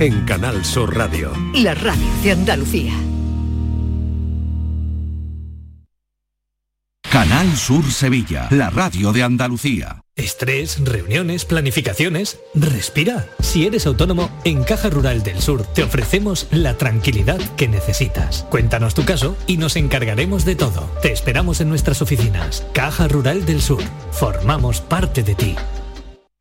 en Canal Sur Radio. La radio de Andalucía. Canal Sur Sevilla, la radio de Andalucía. Estrés, reuniones, planificaciones. Respira. Si eres autónomo, en Caja Rural del Sur te ofrecemos la tranquilidad que necesitas. Cuéntanos tu caso y nos encargaremos de todo. Te esperamos en nuestras oficinas. Caja Rural del Sur. Formamos parte de ti.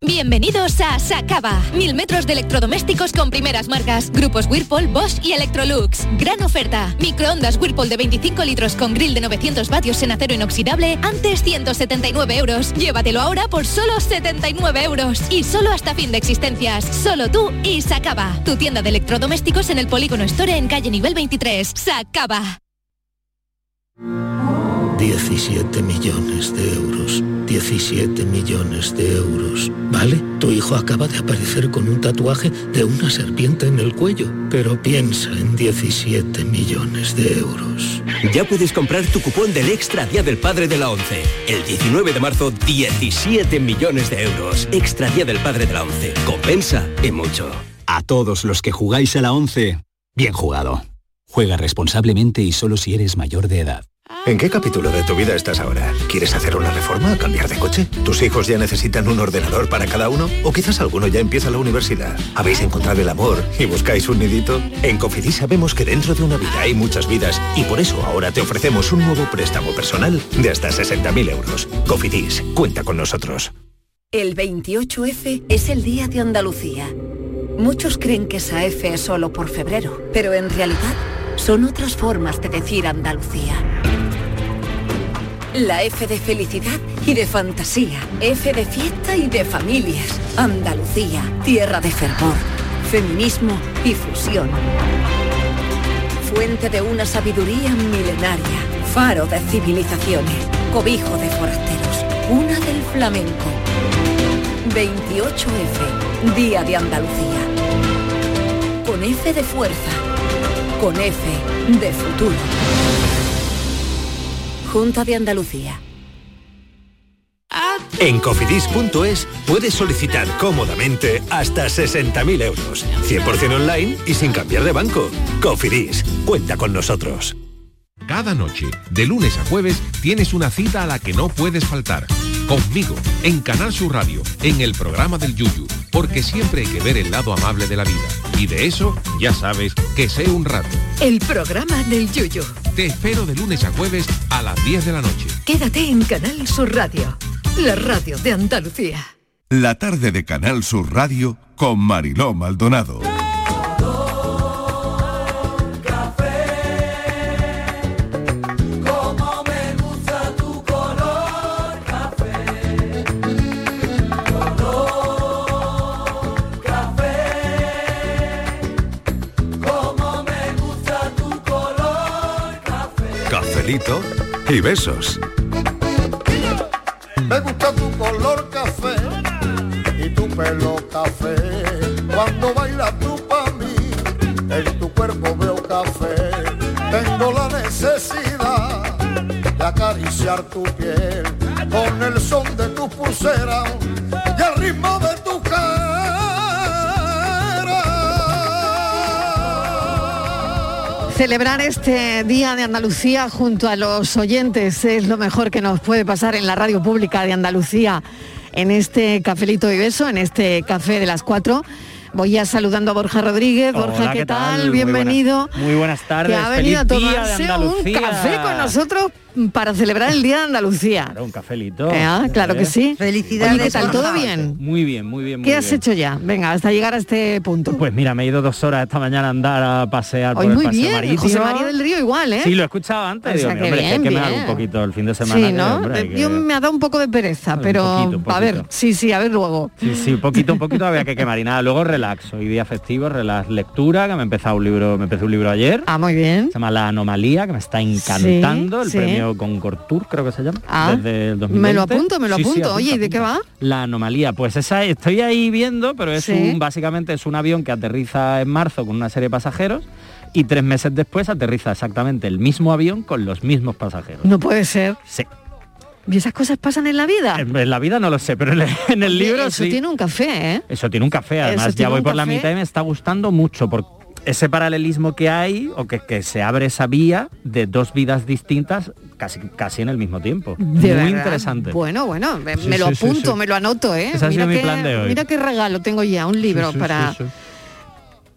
Bienvenidos a Sacaba. 1000 metros de electrodomésticos con primeras marcas. Grupos Whirlpool, Bosch y Electrolux. Gran oferta. Microondas Whirlpool de 25 litros con grill de 900 vatios en acero inoxidable. Antes 179€. Llévatelo ahora por solo 79€. Y solo hasta fin de existencias. Solo tú y Sacaba. Tu tienda de electrodomésticos en el Polígono Store en calle nivel 23. Sacaba. 17 millones de euros. 17 millones de euros. ¿Vale? Tu hijo acaba de aparecer con un tatuaje de una serpiente en el cuello. Pero piensa en 17 millones de euros. Ya puedes comprar tu cupón del Extra Día del Padre de la ONCE. El 19 de marzo, 17 millones de euros. Extra Día del Padre de la ONCE. Compensa en mucho. A todos los que jugáis a la ONCE, bien jugado. Juega responsablemente y solo si eres mayor de edad. ¿En qué capítulo de tu vida estás ahora? ¿Quieres hacer una reforma o cambiar de coche? ¿Tus hijos ya necesitan un ordenador para cada uno? ¿O quizás alguno ya empieza la universidad? ¿Habéis encontrado el amor y buscáis un nidito? En Cofidis sabemos que dentro de una vida hay muchas vidas y por eso ahora te ofrecemos un nuevo préstamo personal de hasta 60.000 euros. Cofidis, cuenta con nosotros. El 28F es el Día de Andalucía. Muchos creen que esa F es solo por febrero, pero en realidad son otras formas de decir Andalucía. La F de felicidad y de fantasía, F de fiesta y de familias. Andalucía, tierra de fervor, feminismo y fusión. Fuente de una sabiduría milenaria, faro de civilizaciones, cobijo de forasteros, cuna del flamenco. 28F, Día de Andalucía. Con F de fuerza, con F de futuro. Junta de Andalucía. En cofidis.es puedes solicitar cómodamente hasta 60.000 euros, 100% online y sin cambiar de banco. Cofidis, cuenta con nosotros. Cada noche, de lunes a jueves, tienes una cita a la que no puedes faltar. Conmigo, en Canal Sur Radio, en el programa del Yuyu, porque siempre hay que ver el lado amable de la vida. Y de eso, ya sabes, que sé un rato. El programa del Yuyu. Te espero de lunes a jueves a las 10 de la noche. Quédate en Canal Sur Radio, la radio de Andalucía. La tarde de Canal Sur Radio con Mariló Maldonado. Y besos. Me gusta tu color café y tu pelo café. Cuando bailas tú pa' mí, en tu cuerpo veo café. Tengo la necesidad de acariciar tu piel con el son de tus pulseras y el ritmo de tu celebrar este Día de Andalucía junto a los oyentes es lo mejor que nos puede pasar en la radio pública de Andalucía, en este cafelito y beso, en este café de las 4. Voy ya saludando a Borja Rodríguez. Borja, hola, ¿qué tal? Bienvenido. Muy buenas tardes. Que ha venido a tomarse un café con nosotros para celebrar el Día de Andalucía. Claro, un cafelito. Claro que sí. Felicidades. Oye, ¿qué tal? ¿Todo bien? Muy bien, muy bien. ¿Qué has hecho ya? Venga, hasta llegar a este punto. Pues mira, me he ido 2 horas esta mañana a andar a pasear hoy por el paseo marítimo. Muy bien, José María del Río igual, ¿eh? Sí, lo he escuchado antes. O sea, digo, que hombre, bien, es que me hago un poquito el fin de semana. Sí, ¿no? Me ha dado un poco de pereza, pero un poquito. A ver, a ver luego. Sí, un poquito había que marinar. Luego relax, hoy día festivo, relax, lectura, que me empecé un libro ayer. Ah, muy bien. Se llama La Anomalía, que me está encantando. El premio venido con Cortur, creo que se llama, desde el 2020. Me lo apunto, Sí, oye, ¿y de qué va? La anomalía, pues esa estoy ahí viendo, pero es básicamente es un avión que aterriza en marzo con una serie de pasajeros y 3 meses después aterriza exactamente el mismo avión con los mismos pasajeros. No puede ser. Sí. ¿Y esas cosas pasan en la vida? En la vida no lo sé, pero en el libro eso sí. Eso tiene un café, ¿eh? Eso tiene un café, además ya voy por la mitad y me está gustando mucho, porque ese paralelismo que hay, o que se abre esa vía de dos vidas distintas casi en el mismo tiempo. Muy interesante. Bueno, me lo apunto, me lo anoto, ¿eh? Ese ha sido mi plan de hoy. Mira qué regalo tengo ya, un libro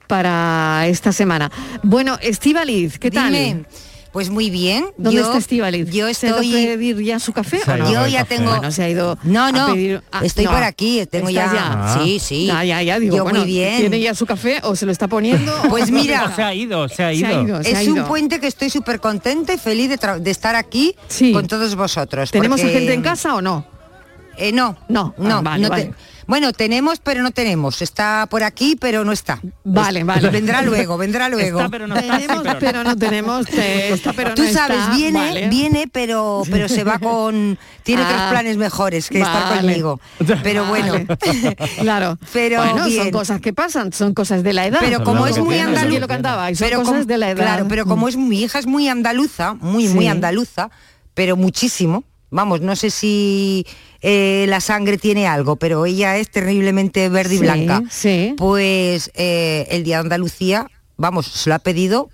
para esta semana. Bueno, Estíbaliz, ¿qué tal? Dime. Pues muy bien. ¿Dónde está Estíbaliz? Yo estoy... ¿Se ha pedir ya su café? ¿O no? Yo ya café. Tengo... No, se ha ido a pedir... estoy por aquí, tengo ya... Sí. Ya, digo, yo muy bien. ¿Tiene ya su café o se lo está poniendo? Pues mira... Se ha ido. Es un puente que estoy súper contenta y feliz de estar aquí con todos vosotros. ¿Tenemos a gente en casa o no? No. Vale. Bueno, tenemos, pero no tenemos. Está por aquí, pero no está. Vale. Vendrá luego. Está, pero no está. Tenemos, está, pero no está. Tú sabes, viene, pero se va con... Tiene otros planes mejores que estar conmigo. Pero bueno. Claro. Pero bien. Son cosas que pasan, son cosas de la edad. Pero como es muy andaluza... cosas de la edad. Claro, pero como es mi hija, es muy andaluza, muy andaluza, pero muchísimo. Vamos, no sé si la sangre tiene algo, pero ella es terriblemente verde y blanca. Sí. Pues el Día de Andalucía, vamos, se lo ha pedido,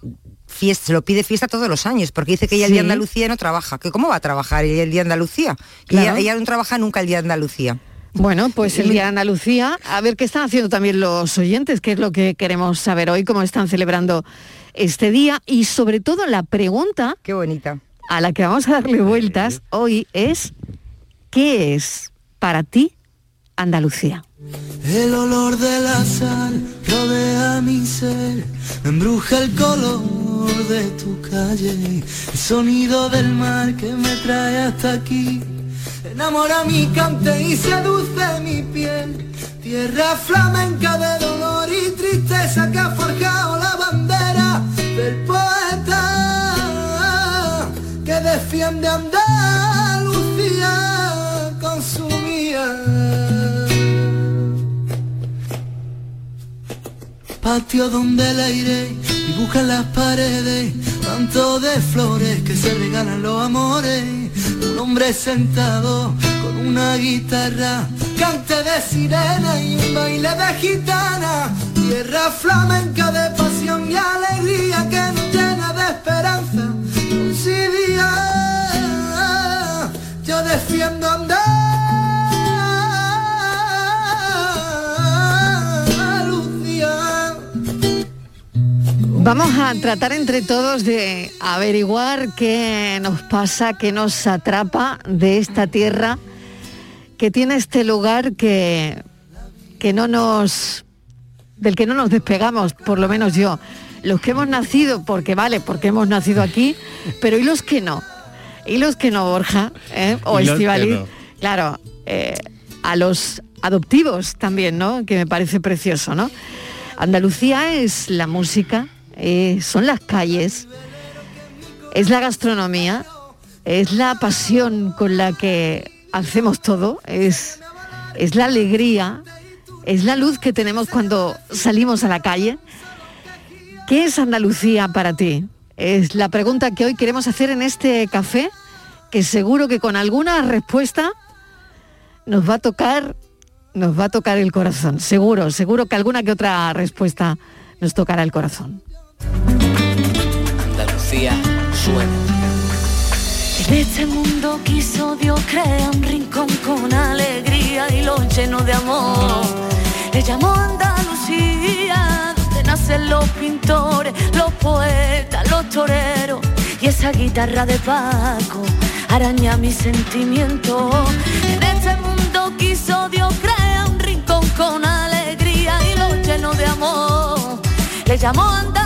se lo pide fiesta todos los años, porque dice que ella el Día de Andalucía no trabaja. Que ¿cómo va a trabajar ella el Día de Andalucía? Claro. Ella no trabaja nunca el Día de Andalucía. Bueno, pues el Día de Andalucía. A ver qué están haciendo también los oyentes, qué es lo que queremos saber hoy, cómo están celebrando este día y sobre todo la pregunta... Qué bonita. A la que vamos a darle vueltas hoy es, ¿qué es para ti Andalucía? El olor de la sal rodea mi ser, me embruja el color de tu calle, el sonido del mar que me trae hasta aquí, enamora mi cante y seduce mi piel, tierra flamenca de dolor y tristeza que ha forjado la bandera del poeta. Que defiende Andalucía con su mía. Patio donde el aire dibuja las paredes, manto de flores que se regalan los amores. Un hombre sentado con una guitarra, cante de sirena y un baile de gitana. Tierra flamenca de pasión y alegría que nos llena de esperanza. Yo defiendo Andalucía. Vamos a tratar entre todos de averiguar qué nos pasa, qué nos atrapa de esta tierra, que tiene este lugar del que no nos despegamos, por lo menos yo. Los que hemos nacido, porque hemos nacido aquí, pero ¿y los que no? ¿Y los que no, Borja? O Estíbaliz. No. Claro, a los adoptivos también, ¿no? Que me parece precioso, ¿no? Andalucía es la música, son las calles, es la gastronomía, es la pasión con la que hacemos todo, es la alegría, es la luz que tenemos cuando salimos a la calle. ¿Qué es Andalucía para ti? Es la pregunta que hoy queremos hacer en este café, que seguro que con alguna respuesta nos va a tocar el corazón. Seguro que alguna que otra respuesta nos tocará el corazón. Andalucía suena. En este mundo quiso Dios crear un rincón con alegría y lo lleno de amor. Le llamó Andalucía. Nacen los pintores, los poetas, los toreros y esa guitarra de Paco araña mis sentimientos. En este mundo quiso Dios crear un rincón con alegría y lo lleno de amor. Le llamó Andalucía.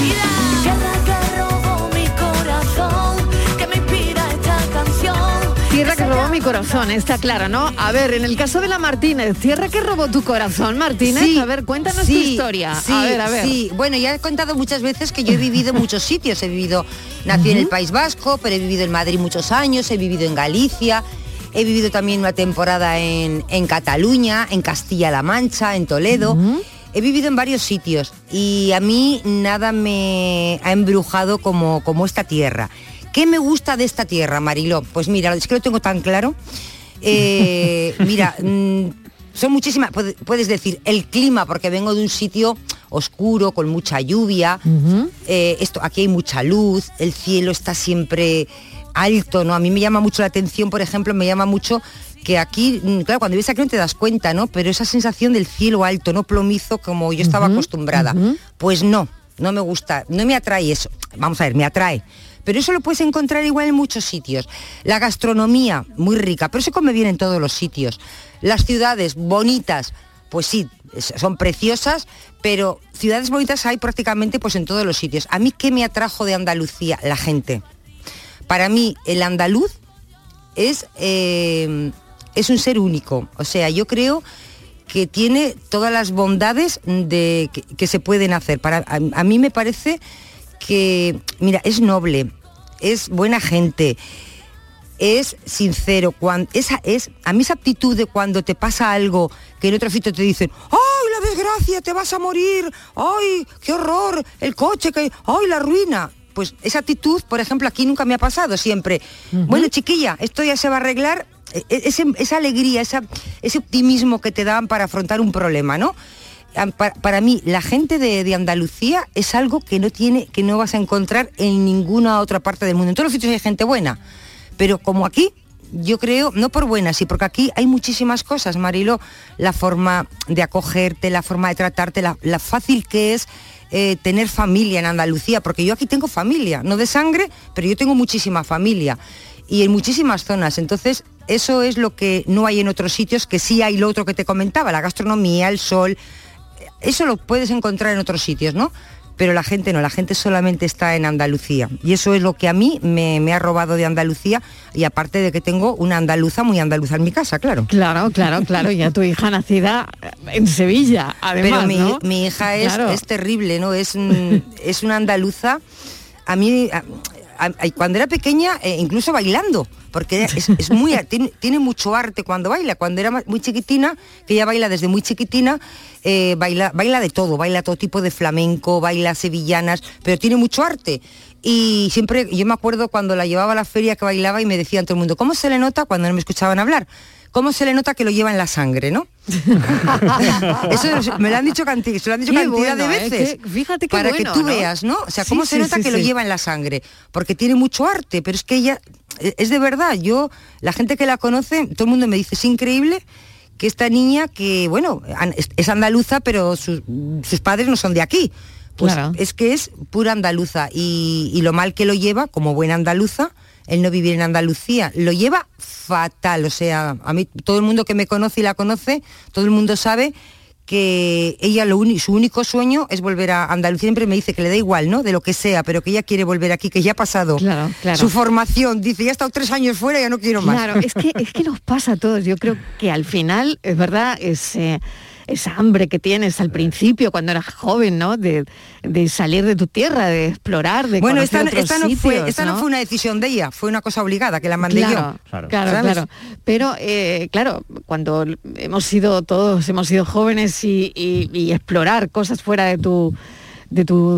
Mira, tierra que robó mi corazón, que me inspira esta canción. Tierra que robó mi corazón, está claro, ¿no? A ver, en el caso de la Martínez, tierra que robó tu corazón, Martínez. Sí, a ver, cuéntanos tu historia. Sí, a ver. Sí, bueno, ya he contado muchas veces que yo he vivido en muchos sitios. Nací en el País Vasco, pero he vivido en Madrid muchos años, he vivido en Galicia, he vivido también una temporada en Cataluña, en Castilla-La Mancha, en Toledo. He vivido en varios sitios y a mí nada me ha embrujado como esta tierra. ¿Qué me gusta de esta tierra, Mariló? Pues mira, es que lo tengo tan claro. Mira, son muchísimas... Puedes decir el clima, porque vengo de un sitio oscuro, con mucha lluvia. Aquí hay mucha luz, el cielo está siempre alto, ¿no? A mí me llama mucho la atención, por ejemplo, que aquí, claro, cuando vives aquí no te das cuenta, ¿no? Pero esa sensación del cielo alto, no plomizo como yo estaba acostumbrada. Pues no me gusta, no me atrae eso. Vamos a ver, me atrae. Pero eso lo puedes encontrar igual en muchos sitios. La gastronomía, muy rica, pero se come bien en todos los sitios. Las ciudades bonitas, pues sí, son preciosas, pero ciudades bonitas hay prácticamente pues en todos los sitios. ¿A mí qué me atrajo de Andalucía? La gente. Para mí, el andaluz es un ser único, o sea, yo creo que tiene todas las bondades que se pueden hacer. A mí me parece que, mira, es noble, es buena gente, es sincero. A mí esa actitud de cuando te pasa algo que en otro sitio te dicen, ¡ay, la desgracia, te vas a morir! ¡Ay, qué horror, el coche, que ¡ay, la ruina! Pues esa actitud, por ejemplo, aquí nunca me ha pasado, siempre. Bueno, chiquilla, esto ya se va a arreglar. Esa alegría, ese optimismo que te dan para afrontar un problema, ¿no? Para mí, la gente de Andalucía es algo que no vas a encontrar en ninguna otra parte del mundo. En todos los sitios hay gente buena, pero como aquí, yo creo, no por buena, sí, porque aquí hay muchísimas cosas, Mariló. La forma de acogerte, la forma de tratarte, la fácil que es tener familia en Andalucía, porque yo aquí tengo familia, no de sangre, pero yo tengo muchísima familia. Y en muchísimas zonas, entonces eso es lo que no hay en otros sitios, que sí hay lo otro que te comentaba, la gastronomía, el sol, eso lo puedes encontrar en otros sitios, ¿no? Pero la gente no, la gente solamente está en Andalucía, y eso es lo que a mí me ha robado de Andalucía, y aparte de que tengo una andaluza, muy andaluza en mi casa, claro. Claro, y a tu hija nacida en Sevilla, además, pero ¿no? mi hija es, claro, es terrible, ¿no? Es una andaluza, a mí... Cuando era pequeña, incluso bailando, porque es muy, tiene mucho arte cuando baila. Cuando era muy chiquitina, que ella baila desde muy chiquitina, baila de todo, baila todo tipo de flamenco, baila sevillanas, pero tiene mucho arte. Y siempre, yo me acuerdo cuando la llevaba a la feria que bailaba y me decían todo el mundo, ¿cómo se le nota? Cuando no me escuchaban hablar, ¿cómo se le nota que lo lleva en la sangre, no? Eso me lo han dicho cantidad de veces. Fíjate que para bueno, que tú, ¿no?, veas, ¿no? O sea, ¿cómo se nota que lo lleva en la sangre? Porque tiene mucho arte, pero es que ella... Es de verdad, la gente que la conoce, todo el mundo me dice, es increíble que esta niña que, bueno, es andaluza, pero sus padres no son de aquí. Pues claro, es que es pura andaluza. Y lo mal que lo lleva, como buena andaluza, el no vivir en Andalucía, lo lleva fatal. O sea, a mí todo el mundo que me conoce y la conoce, todo el mundo sabe que ella su único sueño es volver a Andalucía. Siempre me dice que le da igual, ¿no?, de lo que sea, pero que ella quiere volver aquí, que ya ha pasado su formación. Dice, ya he estado 3 años fuera, ya no quiero más. Claro, es que nos pasa a todos. Yo creo que al final, es verdad, esa hambre que tienes al principio cuando eras joven, ¿no?, de salir de tu tierra, de explorar, de conocer otros sitios. Bueno, esta no fue una decisión de ella, fue una cosa obligada, que la mandé yo. Claro. Pero, claro, cuando todos hemos sido jóvenes y explorar cosas fuera de tu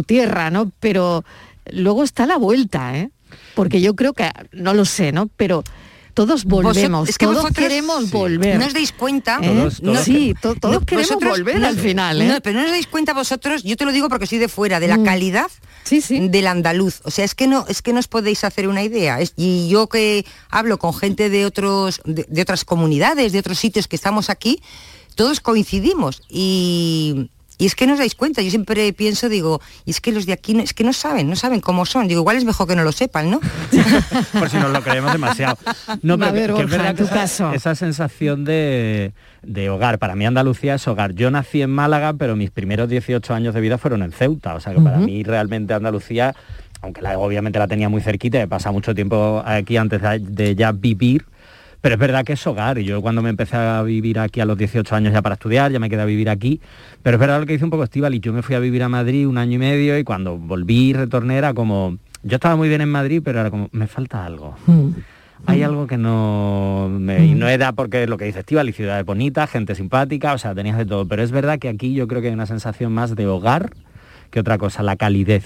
tierra, ¿no? Pero luego está la vuelta, ¿eh? Porque yo creo que, no lo sé, ¿no?, pero... Todos volvemos, todos queremos volver. ¿No os dais cuenta? Todos queremos volver al final, ¿eh? No, pero no os dais cuenta vosotros, yo te lo digo porque soy de fuera, de la calidad del andaluz. O sea, es que no os podéis hacer una idea. Y yo que hablo con gente de otras comunidades, de otros sitios que estamos aquí, todos coincidimos. Y es que no os dais cuenta, yo siempre pienso, digo, y es que los de aquí no saben cómo son. Digo, igual es mejor que no lo sepan, ¿no? Por si nos lo creemos demasiado. No, pero es verdad que esa sensación de hogar, para mí Andalucía es hogar. Yo nací en Málaga, pero mis primeros 18 años de vida fueron en Ceuta. O sea que para mí realmente Andalucía, aunque obviamente la tenía muy cerquita, he pasado mucho tiempo aquí antes de ya vivir, Pero es verdad que es hogar. Yo cuando me empecé a vivir aquí a los 18 años ya para estudiar, ya me quedé a vivir aquí. Pero es verdad lo que dice un poco Estíbaliz. Yo me fui a vivir a Madrid 1 año y medio y cuando volví y retorné era como... Yo estaba muy bien en Madrid, pero era como, me falta algo. Hay algo que no era, porque lo que dice Estíbaliz, ciudades bonitas, gente simpática, o sea, tenías de todo. Pero es verdad que aquí yo creo que hay una sensación más de hogar que otra cosa, la calidez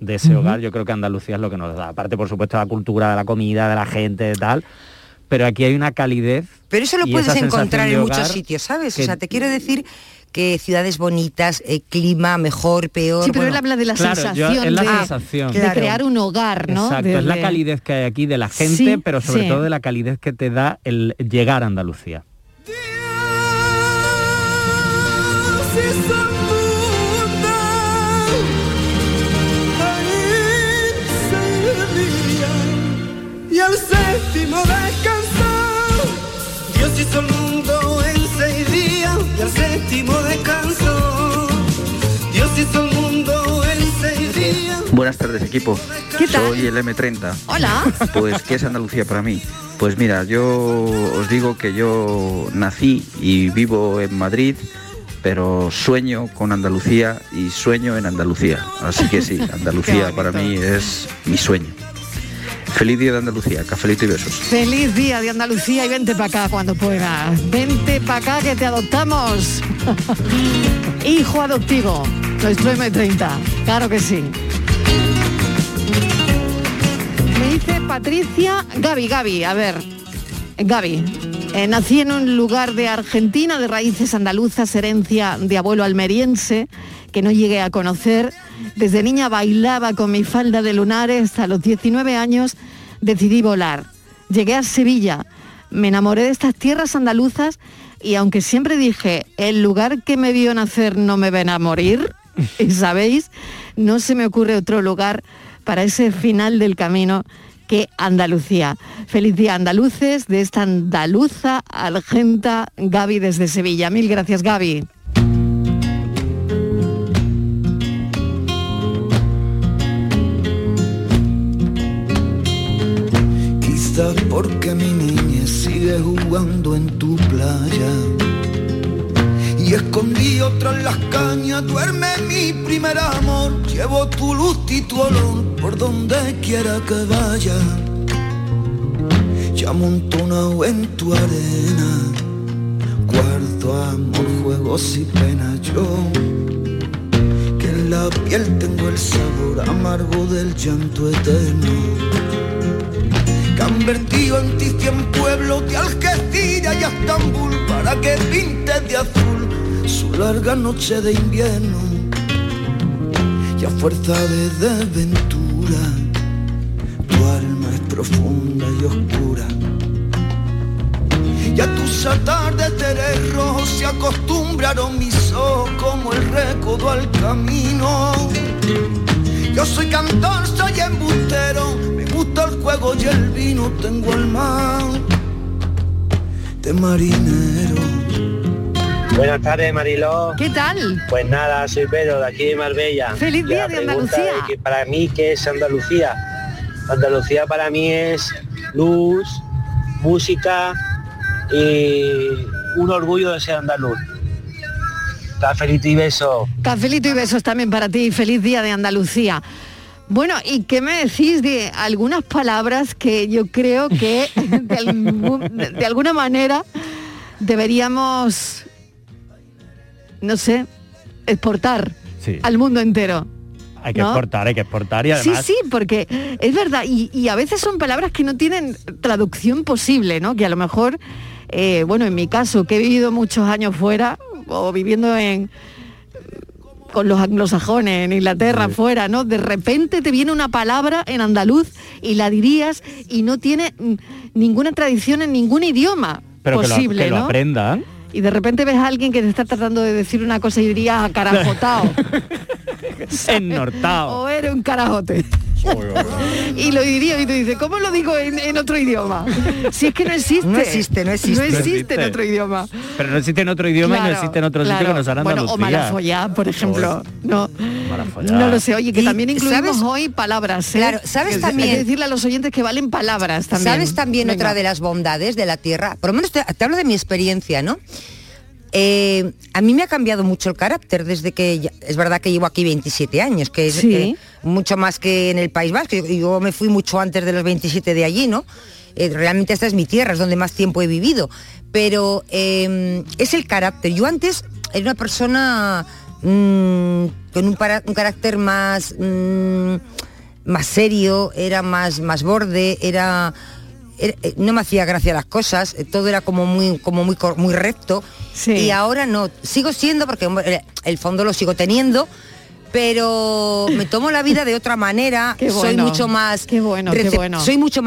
de ese hogar. Yo creo que Andalucía es lo que nos da. Aparte, por supuesto, de la cultura, de la comida, de la gente, de tal... Pero aquí hay una calidez. Pero eso lo puedes encontrar en muchos sitios, ¿sabes? O sea, te quiero decir que ciudades bonitas, clima mejor, peor... Sí, pero bueno, él habla de la sensación de crear un hogar, ¿no? Exacto, es la calidez que hay aquí de la gente, sí, pero sobre todo de la calidez que te da el llegar a Andalucía. Y al séptimo descansó, Dios hizo el mundo en 6 días, y al séptimo descansó, Dios hizo el mundo en 6 días. Buenas tardes, equipo. ¿Qué tal? Soy el M30. Hola. Pues, ¿qué es Andalucía para mí? Pues mira, yo os digo que yo nací y vivo en Madrid, pero sueño con Andalucía y sueño en Andalucía. Así que sí, Andalucía para mí es mi sueño. Feliz día de Andalucía, cafelito y besos. Feliz día de Andalucía y vente para acá cuando puedas. Vente para acá que te adoptamos. Hijo adoptivo, nuestro M30, claro que sí. Me dice Patricia Gaby, a ver, Gaby, nací en un lugar de Argentina, de raíces andaluzas, herencia de abuelo almeriense, que no llegué a conocer. Desde niña bailaba con mi falda de lunares. A los 19 años decidí volar. Llegué a Sevilla, me enamoré de estas tierras andaluzas y aunque siempre dije, el lugar que me vio nacer no me ven a morir, y sabéis, no se me ocurre otro lugar para ese final del camino que Andalucía. Feliz día, andaluces, de esta andaluza argenta Gaby desde Sevilla. Mil gracias, Gaby. Porque mi niña sigue jugando en tu playa y escondido tras las cañas duerme mi primer amor. Llevo tu luz y tu olor por donde quiera que vaya, ya amontonado en tu arena, cuarto, amor, juegos y penas. Yo que en la piel tengo el sabor amargo del llanto eterno que han vertido en ti 100 pueblos de Algeciras y Estambul para que pintes de azul su larga noche de invierno. Y a fuerza de desventura tu alma es profunda y oscura. Y a tus atardeceres rojos se acostumbraron mis ojos como el recodo al camino. Yo soy cantor, soy embustero, me gusta el juego y el vino, tengo el mar de marinero. Buenas tardes, Mariló. ¿Qué tal? Pues nada, soy Pedro, de aquí de Marbella. ¡Feliz día de Andalucía! Es que para mí, ¿qué es Andalucía? Andalucía para mí es luz, música y un orgullo de ser andaluz. Cafelito y besos. Cafelito y besos también para ti. Feliz día de Andalucía. Bueno, ¿y qué me decís de algunas palabras que yo creo que de alguna manera deberíamos, no sé, exportar al mundo entero? Hay que exportar, hay que exportar y además... Sí, sí, porque es verdad. Y a veces son palabras que no tienen traducción posible, ¿no? Que a lo mejor, bueno, en mi caso, que he vivido muchos años fuera... o viviendo con los anglosajones en Inglaterra, fuera, ¿no? De repente te viene una palabra en andaluz y la dirías y no tiene ninguna tradición en ningún idioma posible, que lo aprendan. Y de repente ves a alguien que te está tratando de decir una cosa y dirías acarajotao. Ennortao. O eres un carajote. Y lo diría, y tú dices, ¿cómo lo digo en otro idioma? Si es que no existe. No existe en otro idioma. Pero no existe en otro idioma, claro, y no existe en otro sitio que no sea Andalucía. O Malafollá, por ejemplo. No lo sé. Oye, que también incluimos hoy palabras, ¿eh? Claro, ¿sabes también? Hay que decirle a los oyentes que valen palabras también. ¿Sabes también otra de las bondades de la tierra? Por lo menos te hablo de mi experiencia, ¿no? A mí me ha cambiado mucho el carácter desde que... es verdad que llevo aquí 27 años, que es mucho más que en el País Vasco. Yo me fui mucho antes de los 27 de allí, ¿no? Realmente esta es mi tierra, es donde más tiempo he vivido. Pero es el carácter. Yo antes era una persona con un carácter más, más serio, era más borde, era... no me hacía gracia las cosas, todo era como muy recto, y ahora no, sigo siendo, porque el fondo lo sigo teniendo, pero me tomo la vida de otra manera. Soy mucho más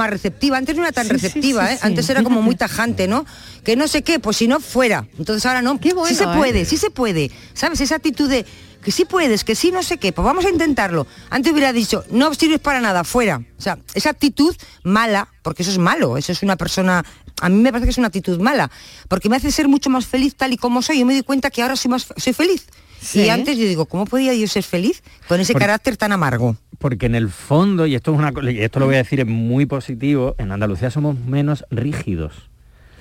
receptiva. Antes no era tan receptiva, ¿eh? Antes era como muy tajante, ¿no? Que no sé qué, pues si no fuera. Entonces ahora no, sí se puede, ¿sabes? Esa actitud de que sí puedes, que sí no sé qué, pues vamos a intentarlo. Antes hubiera dicho, no sirves para nada, fuera. O sea, esa actitud mala, porque eso es malo, eso es una persona... A mí me parece que es una actitud mala, porque me hace ser mucho más feliz tal y como soy. Yo me doy cuenta que ahora soy feliz. Sí. Y antes yo digo, ¿cómo podía yo ser feliz con ese carácter tan amargo? Porque en el fondo, y esto es esto lo voy a decir, es muy positivo, en Andalucía somos menos rígidos.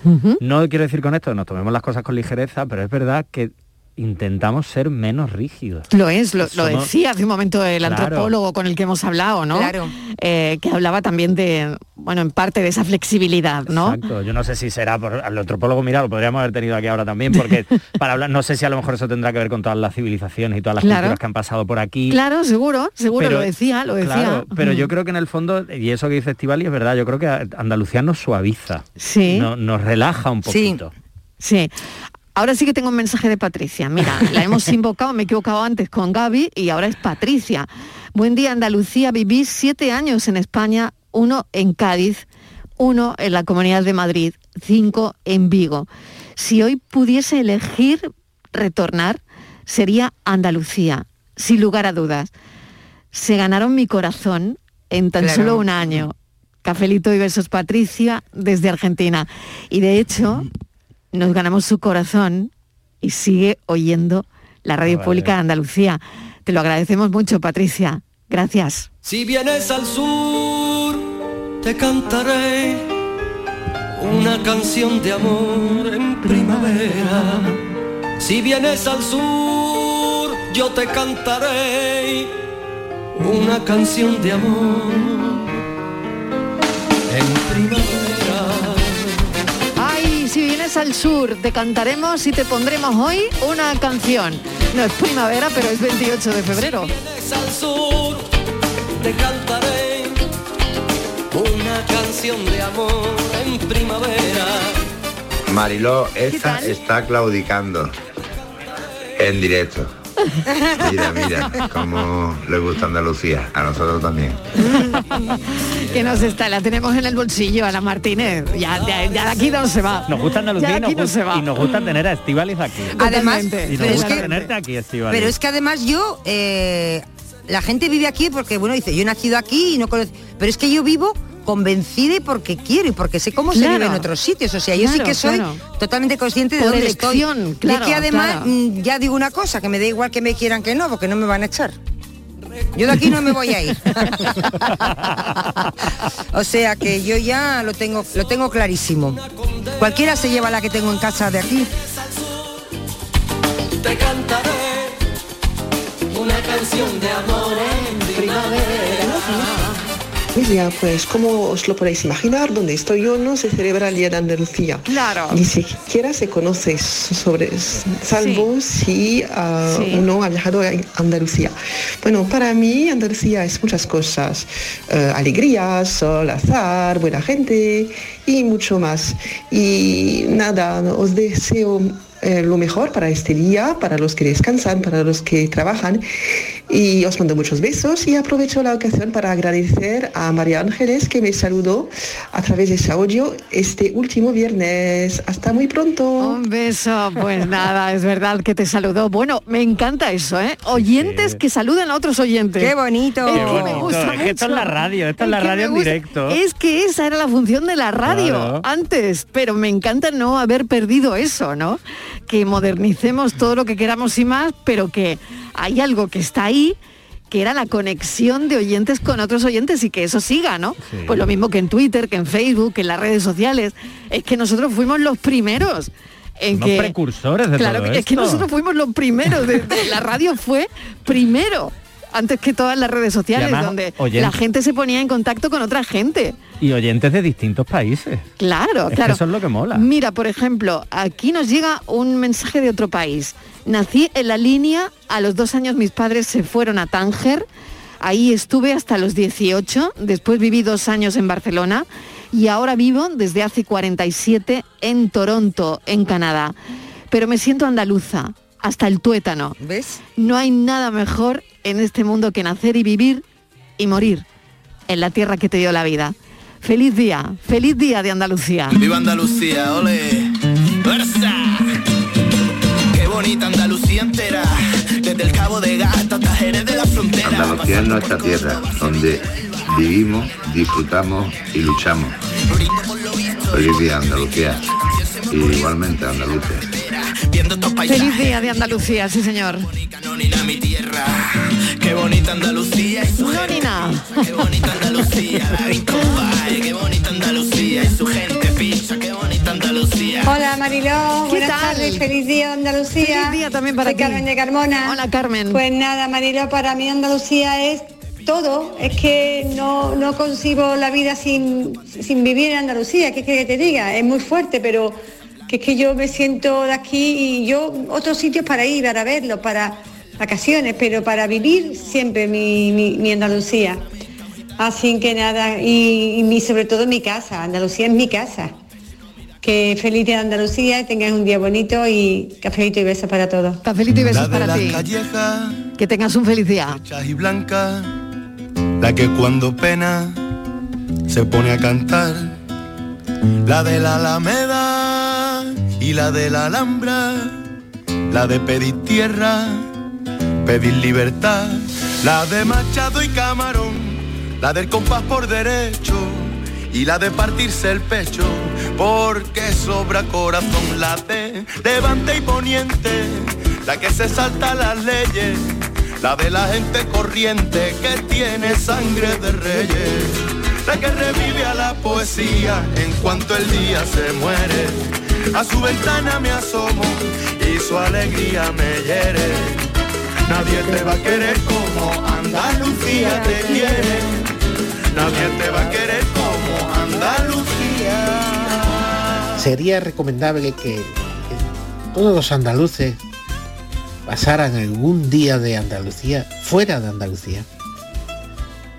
Uh-huh. No quiero decir con esto, nos tomemos las cosas con ligereza, pero es verdad que intentamos ser menos rígidos. Lo decía hace un momento el antropólogo con el que hemos hablado, ¿no? Claro. Que hablaba también de, bueno, en parte de esa flexibilidad, ¿no? Exacto. Yo no sé si será por el antropólogo, mira, lo podríamos haber tenido aquí ahora también, porque para hablar, no sé si a lo mejor eso tendrá que ver con todas las civilizaciones y todas las culturas que han pasado por aquí. Claro, seguro, pero, lo decía. Claro, pero yo creo que en el fondo, y eso que dice Estíbaliz es verdad, yo creo que Andalucía nos suaviza, nos relaja un poquito. Sí. Ahora sí que tengo un mensaje de Patricia. Mira, la hemos invocado, me he equivocado antes con Gaby y ahora es Patricia. Buen día, Andalucía. Viví 7 años en España, 1 en Cádiz, 1 en la Comunidad de Madrid, 5 en Vigo. Si hoy pudiese elegir retornar, sería Andalucía, sin lugar a dudas. Se ganaron mi corazón en tan solo un año. Cafelito y besos, Patricia, desde Argentina. Y de hecho... nos ganamos su corazón y sigue oyendo la radio pública de Andalucía. Te lo agradecemos mucho, Patricia. Gracias. Si vienes al sur, te cantaré una canción de amor en primavera. Si vienes al sur, yo te cantaré una canción de amor en primavera. Si vienes al sur, te cantaremos y te pondremos hoy una canción. No es primavera, pero es 28 de febrero. Si vienes al sur, te cantaré una canción de amor en primavera. Mariló, esta está claudicando en directo. Mira, cómo le gusta Andalucía, a nosotros también. Que nos está, la tenemos en el bolsillo a la Martínez, ya de aquí no se va. Nos gusta Andalucía y nos gusta tener a Estíbaliz aquí. Además, y nos gusta tenerte aquí, Estíbaliz. Pero es que además yo, la gente vive aquí porque, bueno, dice, yo he nacido aquí y no conozco, pero es que yo vivo convencida y porque quiero y porque sé cómo se vive en otros sitios, o sea, yo sí que soy totalmente consciente de dónde estoy, y que además ya digo una cosa, que me da igual que me quieran que no, porque no me van a echar. Yo de aquí no me voy a ir. O sea que yo ya lo tengo clarísimo. Cualquiera se lleva la que tengo en casa de aquí. Te cantaré una canción de amor en primavera. Ya, pues como os lo podéis imaginar, donde estoy yo no se celebra el Día de Andalucía. Claro. Ni siquiera se conoce sobre, salvo si uno ha viajado a Andalucía. Bueno, para mí Andalucía es muchas cosas. Alegría, sol, azar, buena gente y mucho más. Y nada, os deseo lo mejor para este día, para los que descansan, para los que trabajan y os mando muchos besos y aprovecho la ocasión para agradecer a María Ángeles que me saludó a través de ese audio este último viernes. Hasta muy pronto. Un beso. Pues nada, es verdad que te saludó. Bueno, me encanta eso, ¿eh? Oyentes que saludan a otros oyentes. ¡Qué bonito! Es que me gusta mucho. Es que esto es la radio, esto es la radio en directo. Es que esa era la función de la radio antes, pero me encanta no haber perdido eso, ¿no? Que modernicemos todo lo que queramos y más, pero que hay algo que está ahí, que era la conexión de oyentes con otros oyentes y que eso siga, ¿no? Sí. Pues lo mismo que en Twitter, que en Facebook, que en las redes sociales. Es que nosotros fuimos los primeros en que... Los precursores de todo esto. Es que nosotros fuimos los primeros, la radio fue primero, antes que todas las redes sociales, además, donde la gente se ponía en contacto con otra gente. Y oyentes de distintos países. Claro, es que eso es lo que mola. Mira, por ejemplo, aquí nos llega un mensaje de otro país. Nací en La Línea, a los 2 años mis padres se fueron a Tánger, ahí estuve hasta los 18, después viví 2 años en Barcelona y ahora vivo desde hace 47 en Toronto, en Canadá. Pero me siento andaluza, hasta el tuétano. ¿Ves? No hay nada mejor en este mundo que nacer y vivir y morir en la tierra que te dio la vida. Feliz día de Andalucía. ¡Viva Andalucía, ole! ¡Versa! ¡Qué bonita Andalucía entera! Desde el Cabo de Gata hasta Jerez de la Frontera. Andalucía es nuestra tierra, donde vivimos, disfrutamos y luchamos. Feliz día Andalucía. Y igualmente Andalucía. Feliz día de Andalucía, sí señor. Qué bonita Andalucía. No, ni nada. Qué bonita Andalucía. Qué bonita Andalucía. Y su gente pincha. Qué bonita Andalucía. Hola Mariló, buenas tardes. Feliz día Andalucía. Feliz día también para ti. Soy Carmen de Carmona. Hola Carmen. Pues nada Mariló, para mí Andalucía es todo. Es que no concibo la vida sin vivir en Andalucía. ¿Qué quieres que te diga? Es muy fuerte, pero que es que yo me siento de aquí y yo otros sitios para ir, para verlo, para vacaciones, pero para vivir siempre mi Andalucía. Así que nada, y sobre todo mi casa, Andalucía es mi casa. Que feliz día de Andalucía, tengas un día bonito y cafelito y besos para todos. Cafelito y besos para ti. Calleja, que tengas un feliz día. Y blanca, la que cuando pena se pone a cantar, la de la Alameda y la de la Alhambra, la de pedir tierra, pedir libertad, la de Machado y Camarón, la del compás por derecho y la de partirse el pecho, porque sobra corazón, la de Levante y Poniente, la que se salta las leyes, la de la gente corriente que tiene sangre de reyes, la que revive a la poesía en cuanto el día se muere, a su ventana me asomo y su alegría me hiere, nadie te va a querer como Andalucía te quiere, nadie te va a querer como Andalucía. Sería recomendable que todos los andaluces pasaran algún día de Andalucía fuera de Andalucía,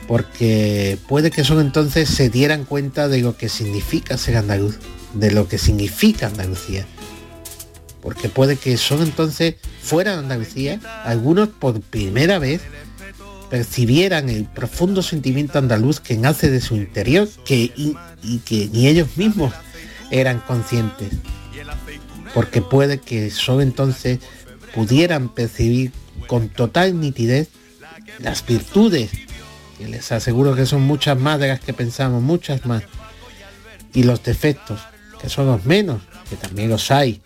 porque puede que son entonces se dieran cuenta de lo que significa ser andaluz, de lo que significa Andalucía, porque puede que son entonces fuera de Andalucía, algunos por primera vez percibieran el profundo sentimiento andaluz que nace de su interior, y que ni ellos mismos eran conscientes, porque puede que son entonces pudieran percibir con total nitidez las virtudes, que les aseguro que son muchas más de las que pensamos, muchas más, y los defectos, que son los menos, que también los hay,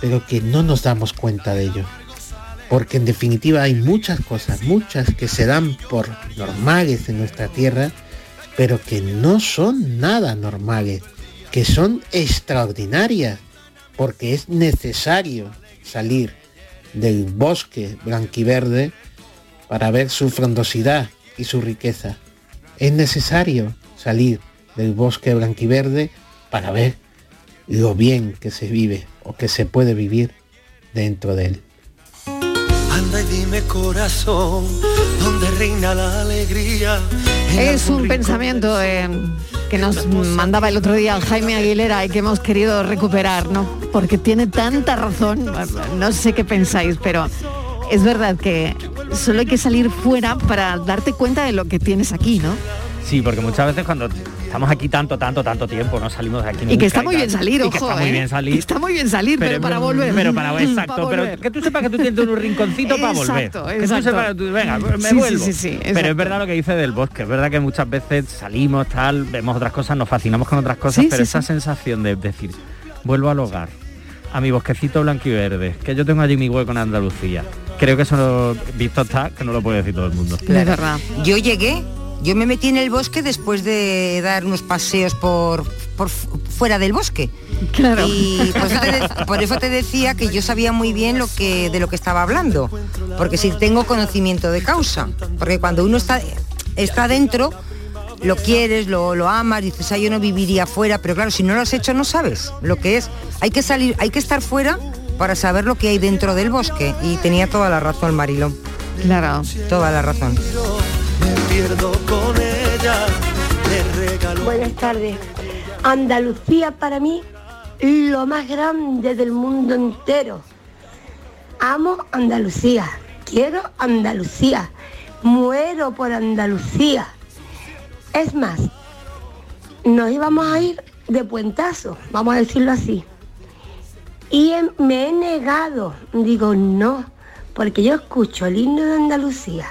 pero que no nos damos cuenta de ellos, porque en definitiva hay muchas cosas, muchas que se dan por normales en nuestra tierra, pero que no son nada normales, que son extraordinarias, porque es necesario salir del bosque blanquiverde para ver su frondosidad y su riqueza. Es necesario salir del bosque blanquiverde para ver lo bien que se vive o que se puede vivir dentro de él. Anda y dime, corazón, donde reina la alegría. Es un pensamiento que nos mandaba el otro día Jaime Aguilera y que hemos querido recuperar, ¿no? Porque tiene tanta razón, no sé qué pensáis, pero es verdad que solo hay que salir fuera para darte cuenta de lo que tienes aquí, ¿no? Sí, porque muchas veces cuando estamos aquí tanto tiempo, no salimos de aquí nunca. Y que está muy bien salir, ojo, Está muy bien salir, pero para volver. Pero que tú sepas que tú tienes un rinconcito para volver. Exacto. Pero es verdad lo que dice del bosque, es verdad que muchas veces salimos, tal, vemos otras cosas, nos fascinamos con otras cosas, pero esa sensación de decir, vuelvo al hogar, a mi bosquecito blanco y verde, que yo tengo allí mi hueco en Andalucía. Creo que eso visto está, que no lo puede decir todo el mundo. Claro. Es verdad. Yo me metí en el bosque después de dar unos paseos por fuera del bosque. Claro. Y por eso te decía que yo sabía muy bien de lo que estaba hablando, porque sí tengo conocimiento de causa, porque cuando uno está dentro, lo quieres, lo amas, dices, yo no viviría fuera, pero claro, si no lo has hecho no sabes lo que es. Hay que salir, hay que estar fuera para saber lo que hay dentro del bosque, y tenía toda la razón Mariló. Claro. Toda la razón. Buenas tardes. Andalucía para mí lo más grande del mundo entero. Amo Andalucía, quiero Andalucía, muero por Andalucía. Es más, nos íbamos a ir de puentazo, vamos a decirlo así. Y me he negado, digo no, porque yo escucho el himno de Andalucía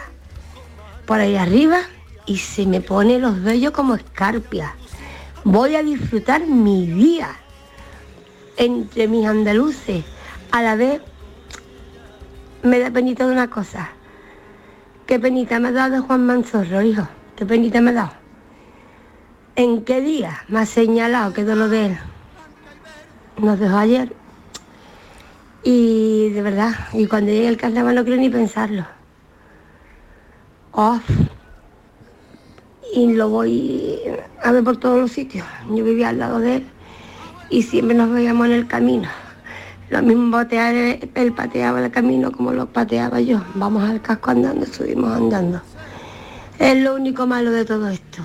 por ahí arriba y se me pone los vellos como escarpias. Voy a disfrutar mi día entre mis andaluces. A la vez me da penita de una cosa. ¿Qué penita me ha dado Juan Manzorro, hijo? ¿Qué penita me ha dado? ¿En qué día me ha señalado que dolor de él? Nos dejó ayer. Y de verdad, y cuando llegue el carnaval no quiero ni pensarlo. Oh, y lo voy a ver por todos los sitios. Yo vivía al lado de él y siempre nos veíamos en el camino. Lo mismo patear, él pateaba el camino como lo pateaba yo. Vamos al casco andando, subimos andando. Es lo único malo de todo esto.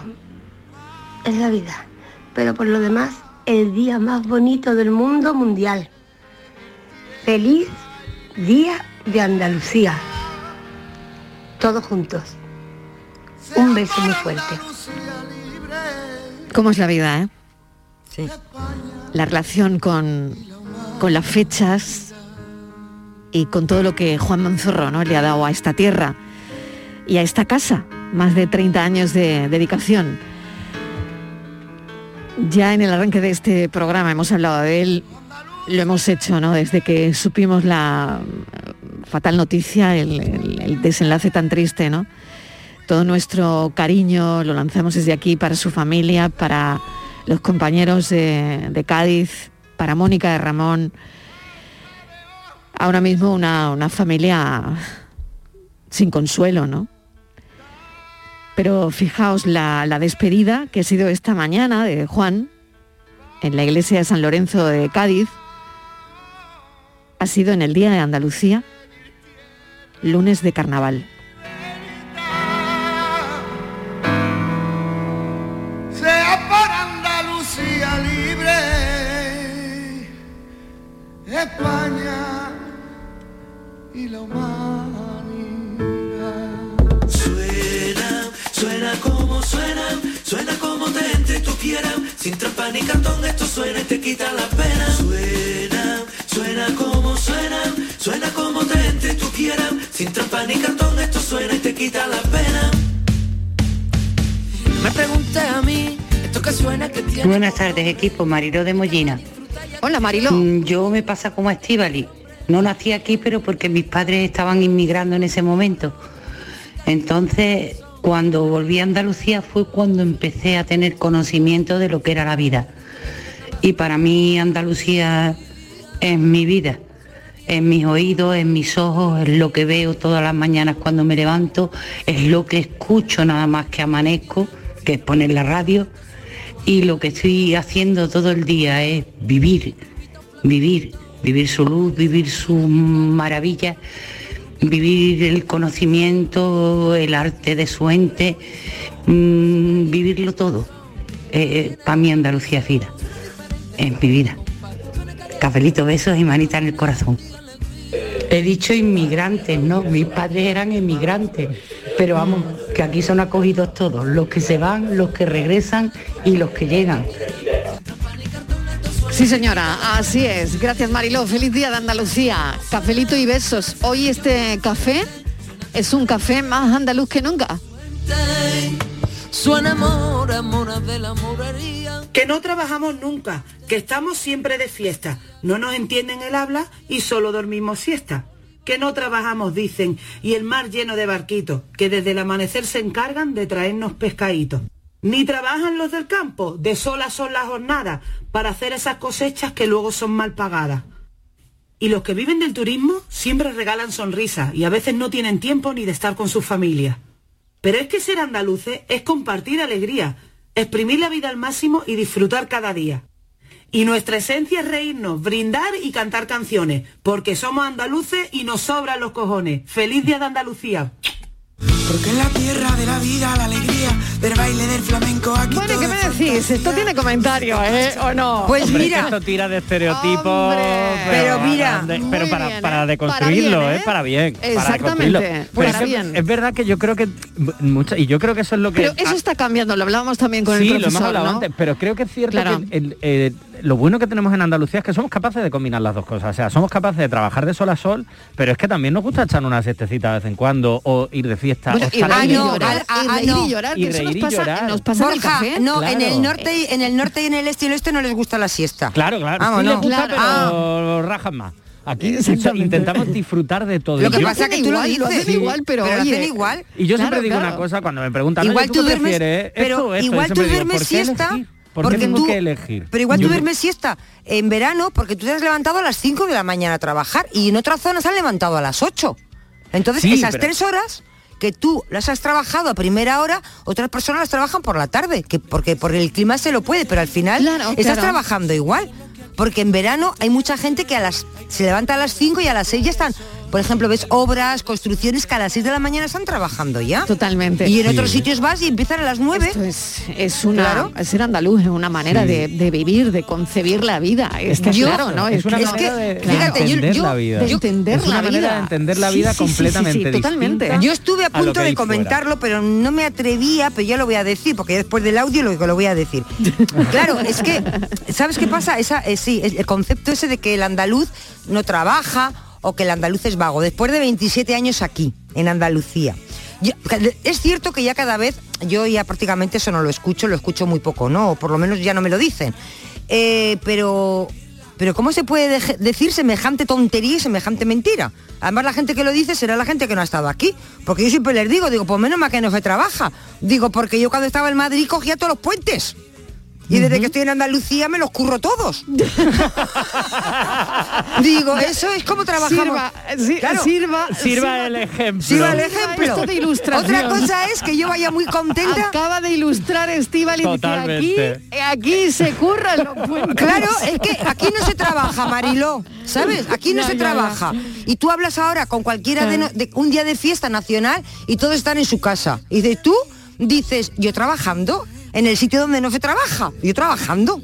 Es la vida. Pero por lo demás, el día más bonito del mundo mundial. Feliz Día de Andalucía. Todos juntos. Un beso muy fuerte. ¿Cómo es la vida, eh? Sí. La relación con las fechas y con todo lo que Juan Manzorro, ¿no?, le ha dado a esta tierra y a esta casa. Más de 30 años de dedicación. Ya en el arranque de este programa hemos hablado de él, lo hemos hecho, ¿no?, desde que supimos la fatal noticia, el desenlace tan triste, ¿no? Todo nuestro cariño lo lanzamos desde aquí para su familia, para los compañeros de Cádiz, para Mónica de Ramón. Ahora mismo una familia sin consuelo, ¿no? Pero fijaos la despedida que ha sido esta mañana de Juan en la iglesia de San Lorenzo de Cádiz. Ha sido en el Día de Andalucía, lunes de carnaval. Sea por Andalucía libre, España y la humanidad. Suena como suena, suena como te entre tú quieras. Sin trampa ni cartón, esto suena y te quita la pena. Suena como te entre tú quieras. Sin trampa ni cartón, esto suena y te quita la pena. Me pregunté a mí, esto que suena que tiene. Buenas tardes, equipo. Mariló de Mollina. Hola, Mariló. Yo me pasa como a Estíbaliz. No nací aquí, pero porque mis padres estaban inmigrando en ese momento. Entonces, cuando volví a Andalucía fue cuando empecé a tener conocimiento de lo que era la vida. Y para mí Andalucía es mi vida. En mis oídos, en mis ojos, es lo que veo todas las mañanas cuando me levanto, es lo que escucho nada más que amanezco, que es poner la radio, y lo que estoy haciendo todo el día es vivir su luz, vivir su maravilla, vivir el conocimiento, el arte de su ente, vivirlo todo. Para mí Andalucía es vida, es mi vida. Cafelito, besos y manita en el corazón. He dicho inmigrantes, no, mis padres eran emigrantes, pero vamos, que aquí son acogidos todos, los que se van, los que regresan y los que llegan. Sí señora, así es. Gracias Mariló, feliz día de Andalucía. Cafelito y besos. Hoy este café es un café más andaluz que nunca. Que no trabajamos nunca, que estamos siempre de fiesta, no nos entienden el habla y solo dormimos siesta. Que no trabajamos, dicen, y el mar lleno de barquitos, que desde el amanecer se encargan de traernos pescaditos. Ni trabajan los del campo, de sol a sol las jornadas, para hacer esas cosechas que luego son mal pagadas. Y los que viven del turismo siempre regalan sonrisas y a veces no tienen tiempo ni de estar con sus familias. Pero es que ser andaluces es compartir alegría, exprimir la vida al máximo y disfrutar cada día. Y nuestra esencia es reírnos, brindar y cantar canciones, porque somos andaluces y nos sobran los cojones. ¡Feliz Día de Andalucía! Porque es la tierra de la vida, la alegría, del baile, del flamenco. Aquí bueno, ¿qué me decís? Esto tiene comentarios, ¿eh? ¿O no? Pues hombre, mira, es que esto tira de estereotipos, pero mira, pero para, bien, para deconstruirlo, para bien, ¿eh? Para bien. Exactamente. Para pues para bien. Es verdad que yo creo que mucha, y yo creo que eso es lo que. Pero eso está cambiando. Lo hablábamos también con el profesor, lo hemos hablado, ¿no? Antes, pero creo que es cierto, claro, que lo bueno que tenemos en Andalucía es que somos capaces de combinar las dos cosas. O sea, somos capaces de trabajar de sol a sol, pero es que también nos gusta echar una siestecita de vez en cuando o ir de fiesta. Bueno, y reír y llorar, que eso nos pasa Borja, en el café. No, claro. en el norte y en el este y el oeste no les gusta la siesta. Claro. Vamos, sí, no les gusta, claro, pero rajan más. Aquí intentamos disfrutar de todo. Lo que pasa es que tú lo dices igual, pero oye, igual. Y yo siempre digo una cosa cuando me preguntan, igual tú duermes, pero igual tú duermes siesta. Porque tengo que elegir. Pero igual tú duermes siesta en verano porque tú te has levantado a las 5 de la mañana a trabajar y en otras zonas has levantado a las 8. Entonces sí, esas 3 horas que tú las has trabajado a primera hora, otras personas las trabajan por la tarde, que porque el clima se lo puede, pero al final estás trabajando igual. Porque en verano hay mucha gente que se levanta a las 5 y a las 6 ya están. Por ejemplo, ves obras, construcciones que a las 6 de la mañana están trabajando ya. Totalmente. Y en otros sitios vas y empiezan a las 9. Esto es una, claro, ser andaluz es una manera de vivir, de concebir la vida. Es una manera de entender la vida completamente totalmente distinta. Yo estuve a punto de comentarlo, pero no me atrevía, pero ya lo voy a decir, porque después del audio lo voy a decir. Claro, es que, ¿sabes qué pasa? El concepto ese de que el andaluz no trabaja, o que el andaluz es vago. Después de 27 años aquí, en Andalucía, es cierto que ya cada vez, yo ya prácticamente eso no lo escucho muy poco, ¿no? O por lo menos ya no me lo dicen. Pero ¿cómo se puede decir semejante tontería y semejante mentira? Además, la gente que lo dice será la gente que no ha estado aquí. Porque yo siempre les digo, pues menos mal que no se trabaja. Digo, porque yo cuando estaba en Madrid cogía todos los puentes. Y desde que estoy en Andalucía me los curro todos. Digo, eso es como trabajamos. Sirva el ejemplo. Sirva el ejemplo. Esto de ilustración. Otra cosa es que yo vaya muy contenta. Acaba de ilustrar Estíbaliz. Totalmente. Aquí se curran los puentes. Claro, es que aquí no se trabaja, Mariló. ¿Sabes? Aquí no se trabaja. Y tú hablas ahora con cualquiera de un día de fiesta nacional y todos están en su casa. Y dices, yo trabajando en el sitio donde no se trabaja. Yo trabajando,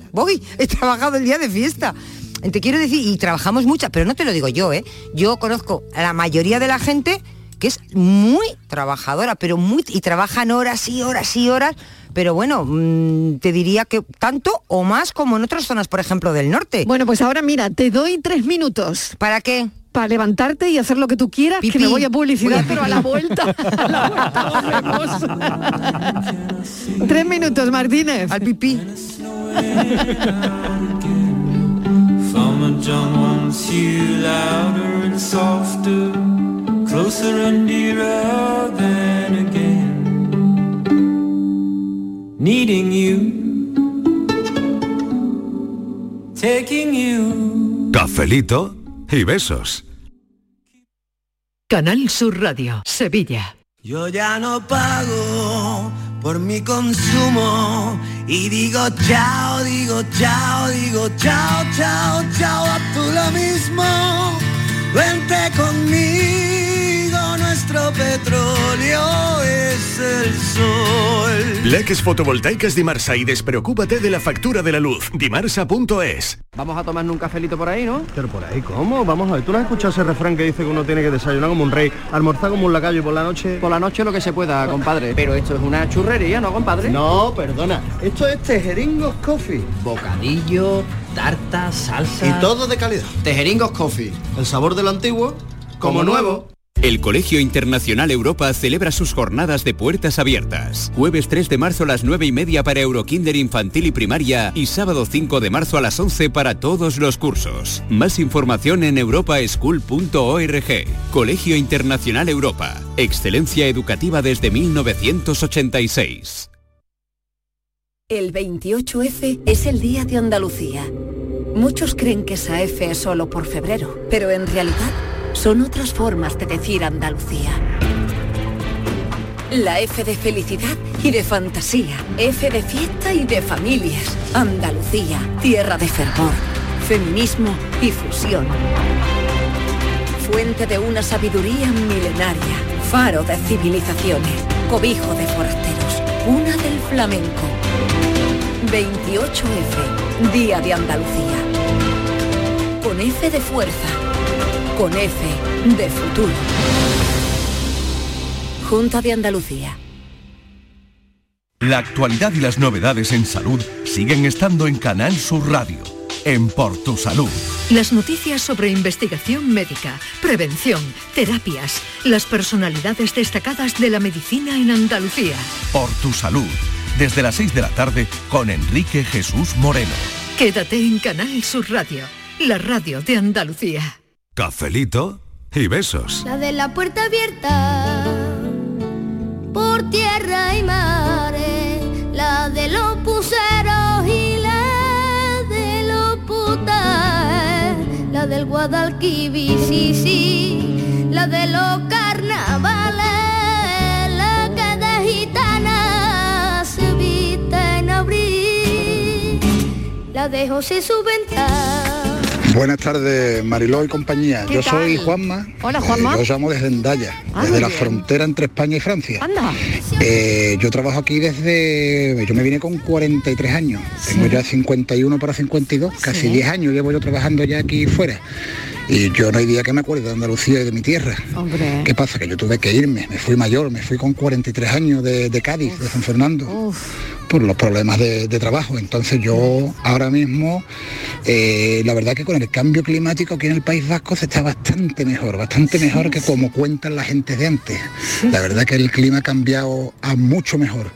he trabajado el día de fiesta. Te quiero decir, y trabajamos muchas, pero no te lo digo yo, ¿eh? Yo conozco a la mayoría de la gente que es muy trabajadora, y trabajan horas, pero bueno, te diría que tanto o más como en otras zonas, por ejemplo, del norte. Bueno, pues ahora mira, te doy 3 minutos. ¿Para qué? Para levantarte y hacer lo que tú quieras, que me voy a publicidad, pero a la vuelta volvemos. 3 minutos, Martínez. Al pipí. Cafelito y besos. Canal Sur Radio, Sevilla. Yo ya no pago por mi consumo y digo chao a tú lo mismo. Vente conmigo, nuestro nuestro petróleo es el sol. Leques fotovoltaicas Dimarsa y despreocúpate de la factura de la luz. Dimarsa.es. Vamos a tomarnos un cafelito por ahí, ¿no? Pero por ahí, ¿cómo? Vamos a ver, ¿tú no has escuchado ese refrán que dice que uno tiene que desayunar como un rey, almorzar como un lacayo y por la noche... Por la noche lo que se pueda, compadre. Pero esto es una churrería, ¿no, compadre? No, perdona. Esto es Tejeringos Coffee. Bocadillo, tartas, salsa... Y todo de calidad. Tejeringos Coffee. El sabor de lo antiguo como nuevo. El Colegio Internacional Europa celebra sus jornadas de puertas abiertas. Jueves 3 de marzo a las 9:30 para Eurokinder infantil y primaria y sábado 5 de marzo a las 11 para todos los cursos. Más información en europaschool.org. Colegio Internacional Europa. Excelencia educativa desde 1986. El 28F es el Día de Andalucía. Muchos creen que esa F es solo por febrero, pero en realidad... son otras formas de decir Andalucía. La F de felicidad y de fantasía. F de fiesta y de familias. Andalucía, tierra de fervor, feminismo y fusión. Fuente de una sabiduría milenaria. Faro de civilizaciones. Cobijo de forasteros. Cuna del flamenco. 28F, Día de Andalucía. Con F de fuerza. Con F de futuro. Junta de Andalucía. La actualidad y las novedades en salud siguen estando en Canal Sur Radio, en Por Tu Salud. Las noticias sobre investigación médica, prevención, terapias, las personalidades destacadas de la medicina en Andalucía. Por Tu Salud, desde las 6 de la tarde con Enrique Jesús Moreno. Quédate en Canal Sur Radio, la radio de Andalucía. Cafelito y besos. La de la puerta abierta, por tierra y mares, la de los puseros y la de los putaes, la del Guadalquivir, sí, sí, la de los carnavales, la que de gitana se viste en abril, la de José Subenta. Buenas tardes, Mariló y compañía. Yo soy Juanma. Hola, Juanma. Yo llamo desde Hendaya, desde la frontera entre España y Francia. Anda. Yo trabajo aquí desde... Yo me vine con 43 años. Sí. Tengo ya 51 para 52. Casi sí. 10 años llevo yo trabajando ya aquí fuera. Y yo no hay día que me acuerde de Andalucía y de mi tierra. Hombre. ¿Qué pasa? Que yo tuve que irme. Me fui mayor. Me fui con 43 años de Cádiz, de San Fernando. Uf. Por los problemas de trabajo. Entonces yo ahora mismo, la verdad que con el cambio climático aquí en el País Vasco se está bastante mejor sí, que como cuentan la gente de antes. Sí. La verdad que el clima ha cambiado a mucho mejor.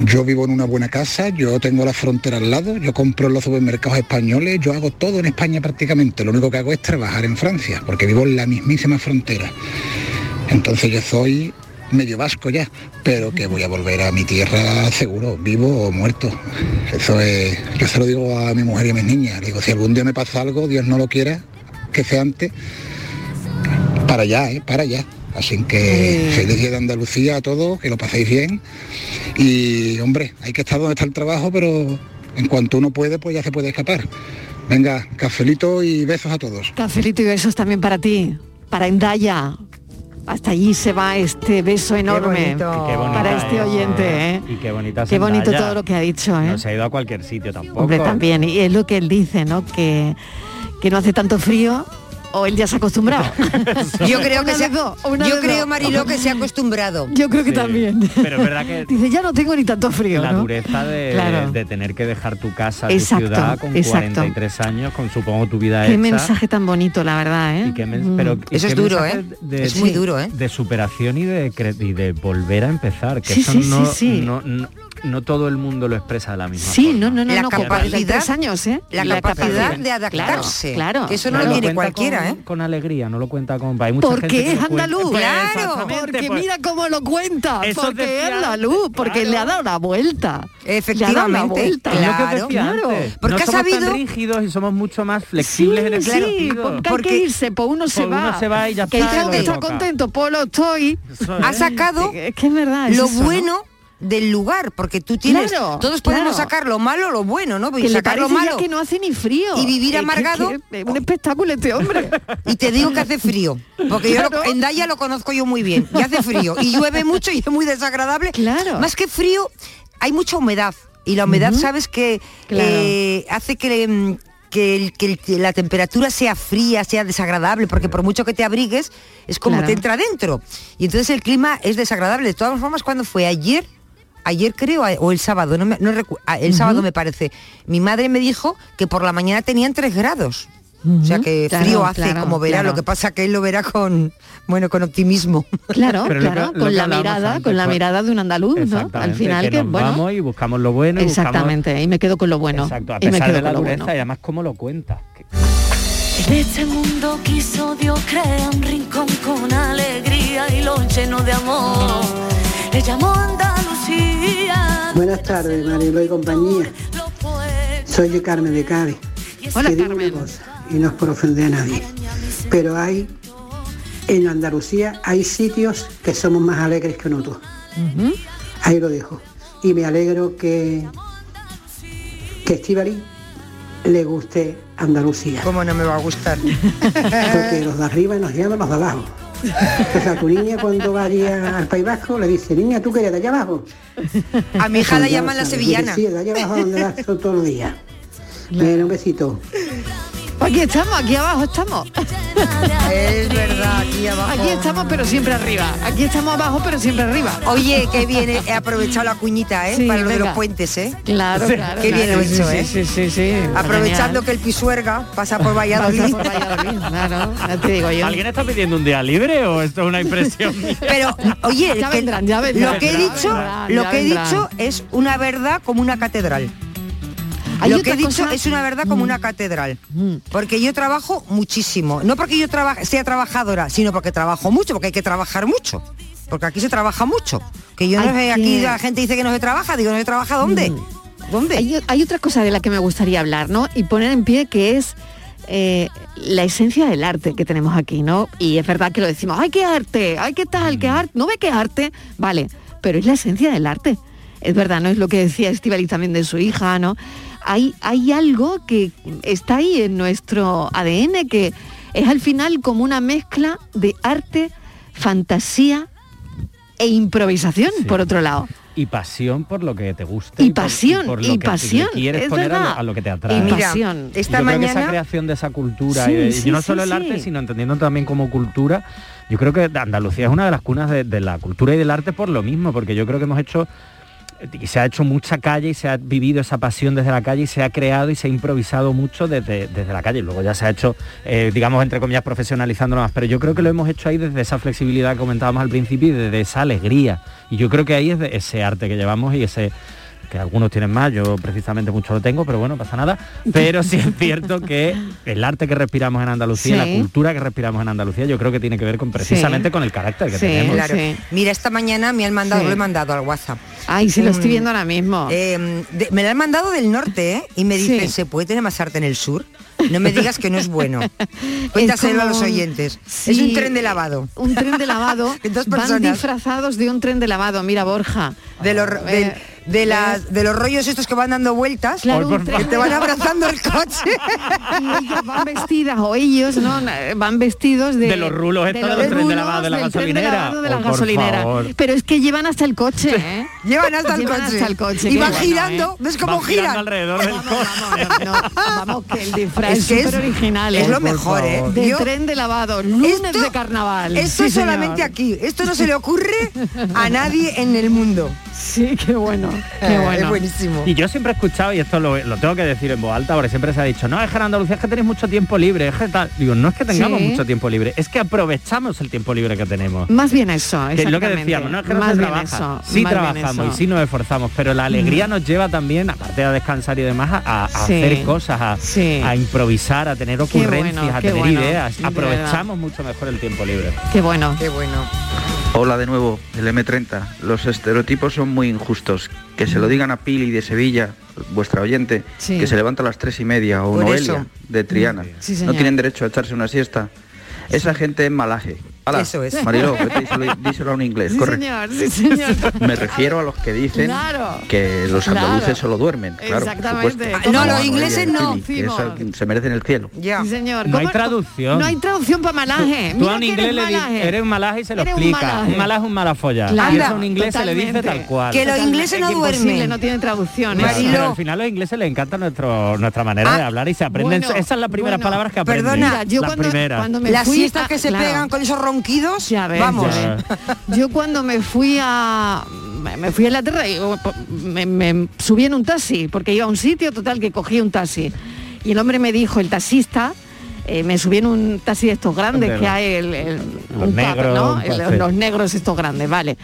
Yo vivo en una buena casa, yo tengo la frontera al lado, yo compro en los supermercados españoles, yo hago todo en España prácticamente. Lo único que hago es trabajar en Francia, porque vivo en la mismísima frontera. Entonces yo soy... medio vasco ya, pero que voy a volver a mi tierra seguro, vivo o muerto. Eso es, yo se lo digo a mi mujer y a mis niñas, digo, si algún día me pasa algo, Dios no lo quiera, que sea antes, para allá, para allá. Así que feliz día de Andalucía a todos, que lo paséis bien. Y hombre, hay que estar donde está el trabajo, pero en cuanto uno puede, pues ya se puede escapar. Venga, cafelito y besos a todos. Cafelito y besos también para ti, para Hendaya. Hasta allí se va este beso enorme para este oyente. Y qué bonito, qué bonito todo lo que ha dicho. No se ha ido a cualquier sitio tampoco. Hombre, también. Y es lo que él dice, ¿no? Que no hace tanto frío. O él ya se ha acostumbrado. Yo creo que yo creo, Mariló, que se ha acostumbrado. Yo creo que sí, también. Pero es verdad que dice, ya no tengo ni tanto frío. La dureza de tener que dejar tu casa, tu ciudad con 43 años, con supongo tu vida hecha. Qué mensaje tan bonito, la verdad, ¿eh? Pero eso es duro, ¿eh? Es muy duro, ¿eh? De superación y de volver a empezar. Que sí, eso no todo el mundo lo expresa de la misma forma. La capacidad, años, ¿eh? La capacidad de adaptarse. Claro. Que eso no lo tiene cualquiera, ¿eh? Con alegría, no lo cuenta con... Hay mucha porque gente es andaluz. Claro. Porque mira cómo lo cuenta. Porque es andaluz. Porque le ha dado la vuelta. Efectivamente. Claro. Porque no somos tan rígidos y somos mucho más flexibles en el sentido. Porque hay que irse. Pues uno se va y ya está. Que está contento. Pues lo estoy. Ha sacado lo bueno del lugar, porque tú tienes, claro, todos podemos sacar lo malo, lo bueno, ¿no? Y sacar lo malo, que no hace ni frío, y vivir amargado. Es un espectáculo este hombre. Y te digo que hace frío, porque yo en Hendaya lo conozco yo muy bien, y hace frío, y llueve mucho y es muy desagradable. Claro. Más que frío, hay mucha humedad, y la humedad, sabes que hace que la temperatura sea fría, sea desagradable, porque por mucho que te abrigues, es como te entra dentro. Y entonces el clima es desagradable. De todas formas, cuando fue ayer creo, o el sábado, el sábado me parece, mi madre me dijo que por la mañana tenían 3 grados. O sea que frío hace, como verá, lo que pasa que él lo verá con optimismo. Claro, con la mirada de un andaluz, ¿no? Al final que nos vamos y buscamos lo bueno. Exactamente, y me quedo con lo bueno. Exacto, a pesar de la dureza, y además cómo lo cuenta. En este mundo quiso Dios crear un rincón con alegría y lo lleno de amor. Le llamó Andalucía. Buenas tardes, Mariló y compañía. Soy yo, Carmen de Cádiz. Hola, Carmen. Y no es por ofender a nadie, pero en Andalucía hay sitios que somos más alegres que nosotros. Ahí lo dejo. Y me alegro que Estíbaliz le guste Andalucía. ¿Cómo no me va a gustar? Porque los de arriba nos llevan los de abajo. O sea, tu niña cuando vaya al País Vasco le dice, niña, ¿tú qué eres de allá abajo? A mi hija la llaman la sevillana. Sí, de allá abajo donde vas todos los días. Bueno, un besito. Aquí estamos, aquí abajo estamos. Es verdad, aquí abajo. Aquí estamos, pero siempre arriba. Aquí estamos abajo, pero siempre arriba. Oye, qué bien, he aprovechado la cuñita, sí, para lo de los puentes, Claro, claro. Qué bien lo he hecho, Sí. Aprovechando que el Pisuerga pasa por Valladolid. Claro, no te digo yo. ¿Alguien está pidiendo un día libre o esto es una impresión mía? Pero, oye, lo que he dicho es una verdad como una catedral. Lo que he dicho es una verdad como una catedral, porque yo trabajo muchísimo, no porque yo sea trabajadora, sino porque trabajo mucho, porque hay que trabajar mucho, porque aquí se trabaja mucho, que yo no sé, aquí la gente dice que no se trabaja, digo, ¿no se trabaja dónde? ¿Dónde? Hay otra cosa de la que me gustaría hablar, ¿no? Y poner en pie, que es la esencia del arte que tenemos aquí, ¿no? Y es verdad que lo decimos, ¡ay, qué arte! ¡Ay, qué tal! ¡Qué arte! ¿No ve qué arte? Vale, pero es la esencia del arte. Es verdad, ¿no? Es lo que decía Estíbaliz también de su hija, ¿no? Hay algo que está ahí en nuestro ADN, que es al final como una mezcla de arte, fantasía e improvisación, por otro lado. Y pasión por lo que te gusta. Y pasión, y pasión. Que quieres poner a lo que te atrae. Y mira, esta mañana... creo que esa creación de esa cultura, y no solo el arte, sino entendiendo también como cultura... Yo creo que Andalucía es una de las cunas de la cultura y del arte por lo mismo, porque yo creo que hemos hecho... y se ha hecho mucha calle y se ha vivido esa pasión desde la calle y se ha creado y se ha improvisado mucho desde la calle. Luego ya se ha hecho, digamos, entre comillas, profesionalizándonos más, pero yo creo que lo hemos hecho ahí desde esa flexibilidad que comentábamos al principio y desde esa alegría. Y yo creo que ahí es de ese arte que llevamos y ese... que algunos tienen más, yo precisamente mucho lo tengo, pero bueno, pasa nada. Pero sí es cierto que el arte que respiramos en Andalucía, la cultura que respiramos en Andalucía, yo creo que tiene que ver con precisamente con el carácter que tenemos. Claro. Mira, esta mañana me han mandado, lo he mandado al WhatsApp. Ay, sí, lo estoy viendo ahora mismo. Me lo han mandado del norte, y me dicen, ¿se puede tener más arte en el sur? No me digas que no es bueno. Cuéntaselo a los oyentes. Sí, es un tren de lavado. Un tren de lavado. Dos personas. Van disfrazados de un tren de lavado. Mira, Borja. De los rollos estos que van dando vueltas, que te van abrazando el coche. Y ellas van vestidas, o ellos, ¿no? Van vestidos de los rulos estos del tren de lavado de la gasolinera. Pero es que llevan hasta el coche, Llevan hasta el coche. Y van girando, ¿ves cómo giran? Alrededor del coche. Vamos, que el disfraz es súper original. Es lo mejor, de tren de lavado, lunes de carnaval. Esto solamente aquí. Esto no se le ocurre a nadie en el mundo. Sí, qué bueno. Qué bueno. Es buenísimo. Y yo siempre he escuchado, y esto lo tengo que decir en voz alta, porque siempre se ha dicho, no, es que en Andalucía es que tenéis mucho tiempo libre, es que tal. Digo, no es que tengamos mucho tiempo libre, es que aprovechamos el tiempo libre que tenemos. Más bien eso, exactamente. Que es lo que decíamos, no es que no se trabaja. Eso, sí trabajamos y sí nos esforzamos, pero la alegría nos lleva también, aparte de descansar y demás, a hacer cosas, a improvisar, a tener ocurrencias, a tener ideas. Aprovechamos mucho mejor el tiempo libre. Qué bueno. Qué bueno. Hola de nuevo, el M30. Los estereotipos son muy injustos. Que se lo digan a Pili de Sevilla, vuestra oyente, que se levanta a las 3:30, o Noelia de Triana. No tienen derecho a echarse una siesta. Esa gente es malaje. Ala, eso es. Mariló, díselo a un inglés, sí, correcto. Señor, sí, señor. Me refiero a los que dicen claro, que los andaluces claro, solo duermen. Claro, exactamente. Ah, no, los ingleses no. Se merecen el cielo. Yeah. Sí, señor. No hay traducción. No hay traducción para malaje. Tú a un inglés le dices, eres un malaje y se lo explica. Un malaje es un malafollado. Claro. Y eso a un inglés totalmente, se le dice tal cual. Que los ingleses no duermen. No tienen traducción. Pero al final a los ingleses les encanta nuestra manera de hablar y se aprenden. Esas son las primeras palabras que aprenden. Perdona, yo cuando me las siestas que se pegan con esos ronquidos, ya ves, vamos. Ya ves. Yo cuando me fui a Inglaterra, me subí en un taxi, porque iba a un sitio, total, que cogí un taxi. Y el hombre me dijo, el taxista, me subí en un taxi de estos grandes, pero que hay los negros, ¿no? Los negros estos grandes, vale.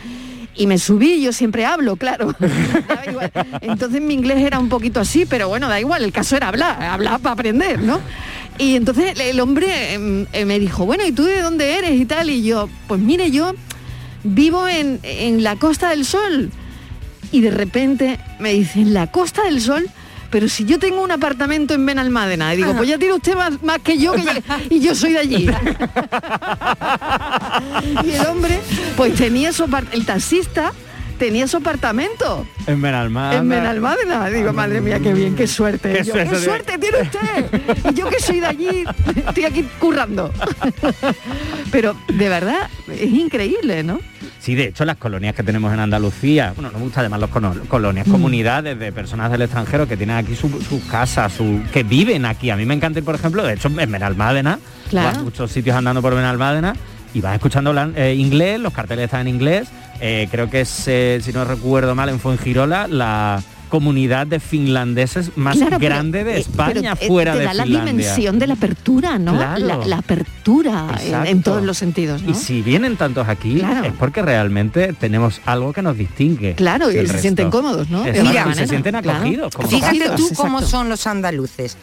Y me subí, yo siempre hablo, claro. Da igual. Entonces mi inglés era un poquito así, pero bueno, da igual, el caso era hablar para aprender, ¿no? Y entonces el hombre me dijo, bueno, ¿y tú de dónde eres y tal? Y yo, pues mire, yo vivo en la Costa del Sol. Y de repente me dice, ¿en la Costa del Sol? Pero si yo tengo un apartamento en Benalmádena. Y digo, pues ya tiene usted más que yo, y yo soy de allí. Y el hombre, pues el taxista tenía su apartamento en Benalmádena. Digo, madre mía, qué bien, qué suerte. Qué suerte tiene usted. Y yo que soy de allí, estoy aquí currando. Pero de verdad, es increíble, ¿no? Sí, de hecho, las colonias que tenemos en Andalucía, bueno, nos gusta además las colonias, comunidades de personas del extranjero que tienen aquí sus casas, que viven aquí. A mí me encanta ir, por ejemplo, de hecho, en Benalmádena, claro, muchos sitios andando por Benalmádena, y vas escuchando inglés, los carteles están en inglés. Creo que es, si no recuerdo mal, en Fuengirola, la comunidad de finlandeses más grande de España, fuera de Finlandia. Te da la dimensión de la apertura, ¿no? Claro. La apertura en todos los sentidos, ¿no? Y si vienen tantos aquí, claro, es porque realmente tenemos algo que nos distingue. Claro, y se sienten cómodos, ¿no? Mira, se sienten acogidos. Claro. Fíjate tú cómo son los andaluces.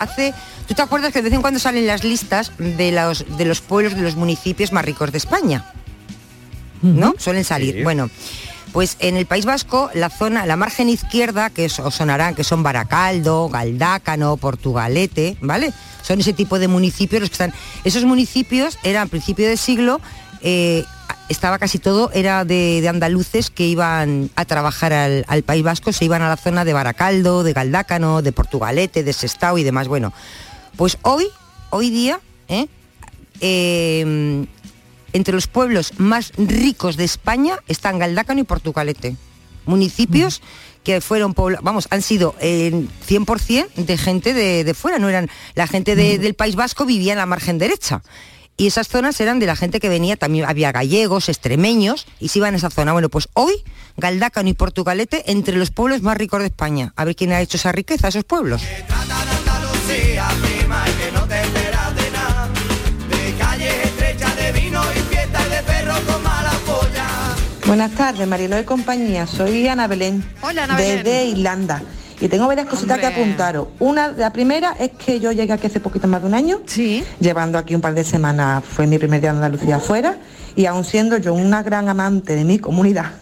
¿Tú te acuerdas que de vez en cuando salen las listas de los pueblos, de los municipios más ricos de España? ¿No? Suelen salir. Sí. Bueno, pues en el País Vasco, la margen izquierda, que os sonarán, que son Baracaldo, Galdácano, Portugalete, ¿vale? Son ese tipo de municipios los que están. Esos municipios eran, al principio del siglo, estaba casi todo, era de andaluces que iban a trabajar al País Vasco, se iban a la zona de Baracaldo, de Galdácano, de Portugalete, de Sestao y demás. Bueno, pues hoy día, entre los pueblos más ricos de España están Galdácano y Portugalete. Municipios que fueron han sido 100% de gente de fuera, no eran la gente del País Vasco, vivía en la margen derecha. Y esas zonas eran de la gente que venía, también había gallegos, extremeños, y se iban a esa zona. Bueno, pues hoy, Galdácano y Portugalete, entre los pueblos más ricos de España. A ver quién ha hecho esa riqueza, esos pueblos. Buenas tardes, Mariló y compañía, soy Ana Belén. Hola, Ana Belén. Desde Irlanda. Y tengo varias cositas que apuntaros. La primera es que yo llegué aquí hace poquito más de un año, sí, llevando aquí un par de semanas, fue mi primer día en Andalucía afuera, y aún siendo yo una gran amante de mi comunidad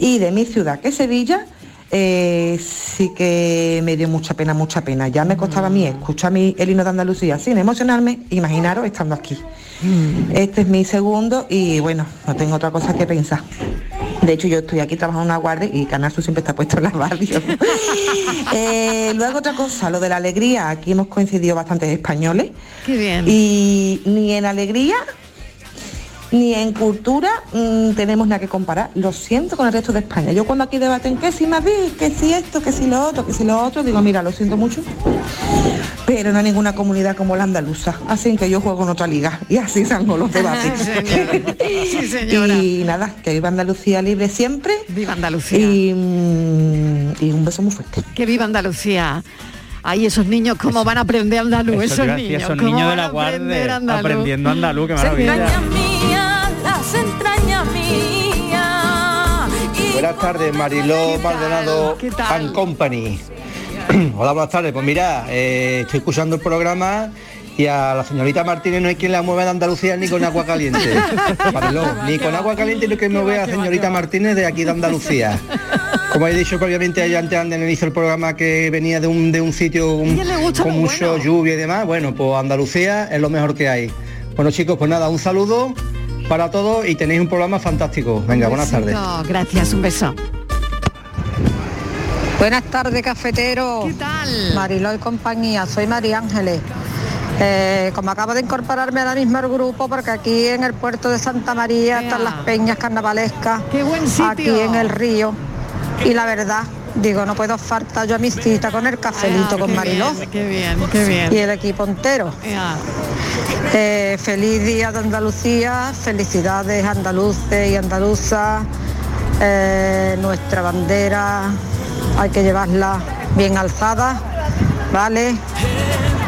y de mi ciudad, que es Sevilla, sí que me dio mucha pena. Ya me costaba a mí escuchar el himno de Andalucía sin emocionarme, imaginaros estando aquí. Este es mi segundo y bueno, no tengo otra cosa que pensar. De hecho, yo estoy aquí trabajando en una guardia y Canal Sur siempre está puesto en la barrios. Luego otra cosa, lo de la alegría. Aquí hemos coincidido bastantes españoles. Qué bien. Y ni en alegría ni en cultura tenemos nada que comparar. Lo siento con el resto de España. Yo cuando aquí debaten que si Madrid, que si esto, que si lo otro, digo, mira, lo siento mucho, pero no hay ninguna comunidad como la andaluza. Así que yo juego en otra liga y así salgo los debates. Sí, señora. Y nada, que viva Andalucía libre siempre. Viva Andalucía. Y un beso muy fuerte. Que viva Andalucía. Ay, esos niños, ¿cómo van a aprender andaluz? Esos niños de la guardia aprendiendo andaluz, qué maravilla. Buenas tardes, Mariló Maldonado and Company. Hola, buenas tardes. Pues mira, estoy escuchando el programa y a la señorita Martínez no hay quien la mueva de Andalucía ni con agua caliente. Mariló, ni con agua caliente ni que me vea la señorita Martínez de aquí de Andalucía. Como he dicho previamente antes en el inicio del programa, que venía de un sitio con mucha lluvia y demás. Bueno, pues Andalucía es lo mejor que hay. Bueno, chicos, pues nada, un saludo para todos y tenéis un programa fantástico. Venga, buenas tardes. Gracias, un beso. Buenas tardes, cafetero. ¿Qué tal? Mariló y compañía, soy María Ángeles. Como acabo de incorporarme ahora mismo al grupo, porque aquí en el puerto de Santa María están las peñas carnavalescas. ¡Qué buen sitio! Aquí en el río. Y la verdad, digo, no puedo faltar yo a mis citas con el cafelito con Mariló. ¡Qué bien, qué bien! Y el equipo entero. Feliz día de Andalucía, felicidades andaluces y andaluzas. Nuestra bandera hay que llevarla bien alzada, ¿vale?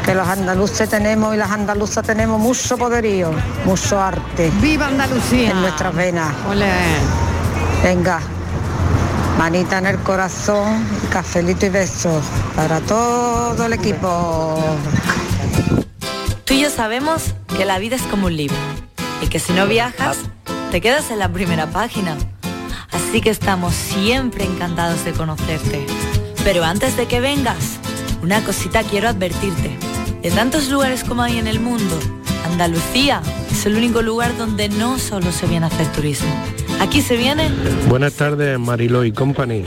Que los andaluces tenemos y las andaluzas tenemos mucho poderío, mucho arte. ¡Viva Andalucía! En nuestras venas. ¡Olé! Venga, manita en el corazón, cafelito y besos para todo el equipo. Tú y yo sabemos que la vida es como un libro y que si no viajas, te quedas en la primera página. Así que estamos siempre encantados de conocerte. Pero antes de que vengas, una cosita quiero advertirte. De tantos lugares como hay en el mundo, Andalucía es el único lugar donde no solo se viene a hacer turismo. Aquí se viene... Buenas tardes, Mariló y Company.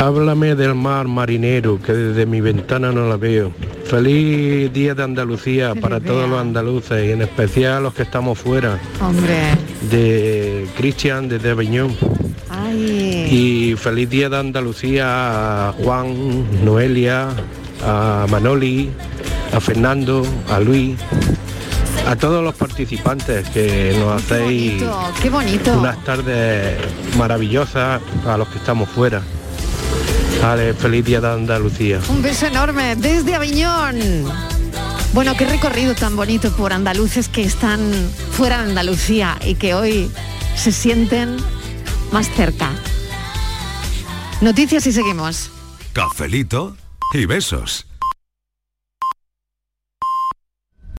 Háblame del mar marinero, que desde mi ventana no la veo. Feliz día de Andalucía para todos los andaluces y en especial los que estamos fuera. Hombre. De Cristian, desde Aviñón. Y feliz día de Andalucía a Juan, Noelia, a Manoli, a Fernando, a Luis, a todos los participantes que nos hacéis qué bonito. Unas tardes maravillosas a los que estamos fuera. Vale, feliz día de Andalucía. Un beso enorme desde Aviñón. Bueno, qué recorrido tan bonito por andaluces que están fuera de Andalucía y que hoy se sienten más cerca. Noticias y seguimos. Cafelito y besos.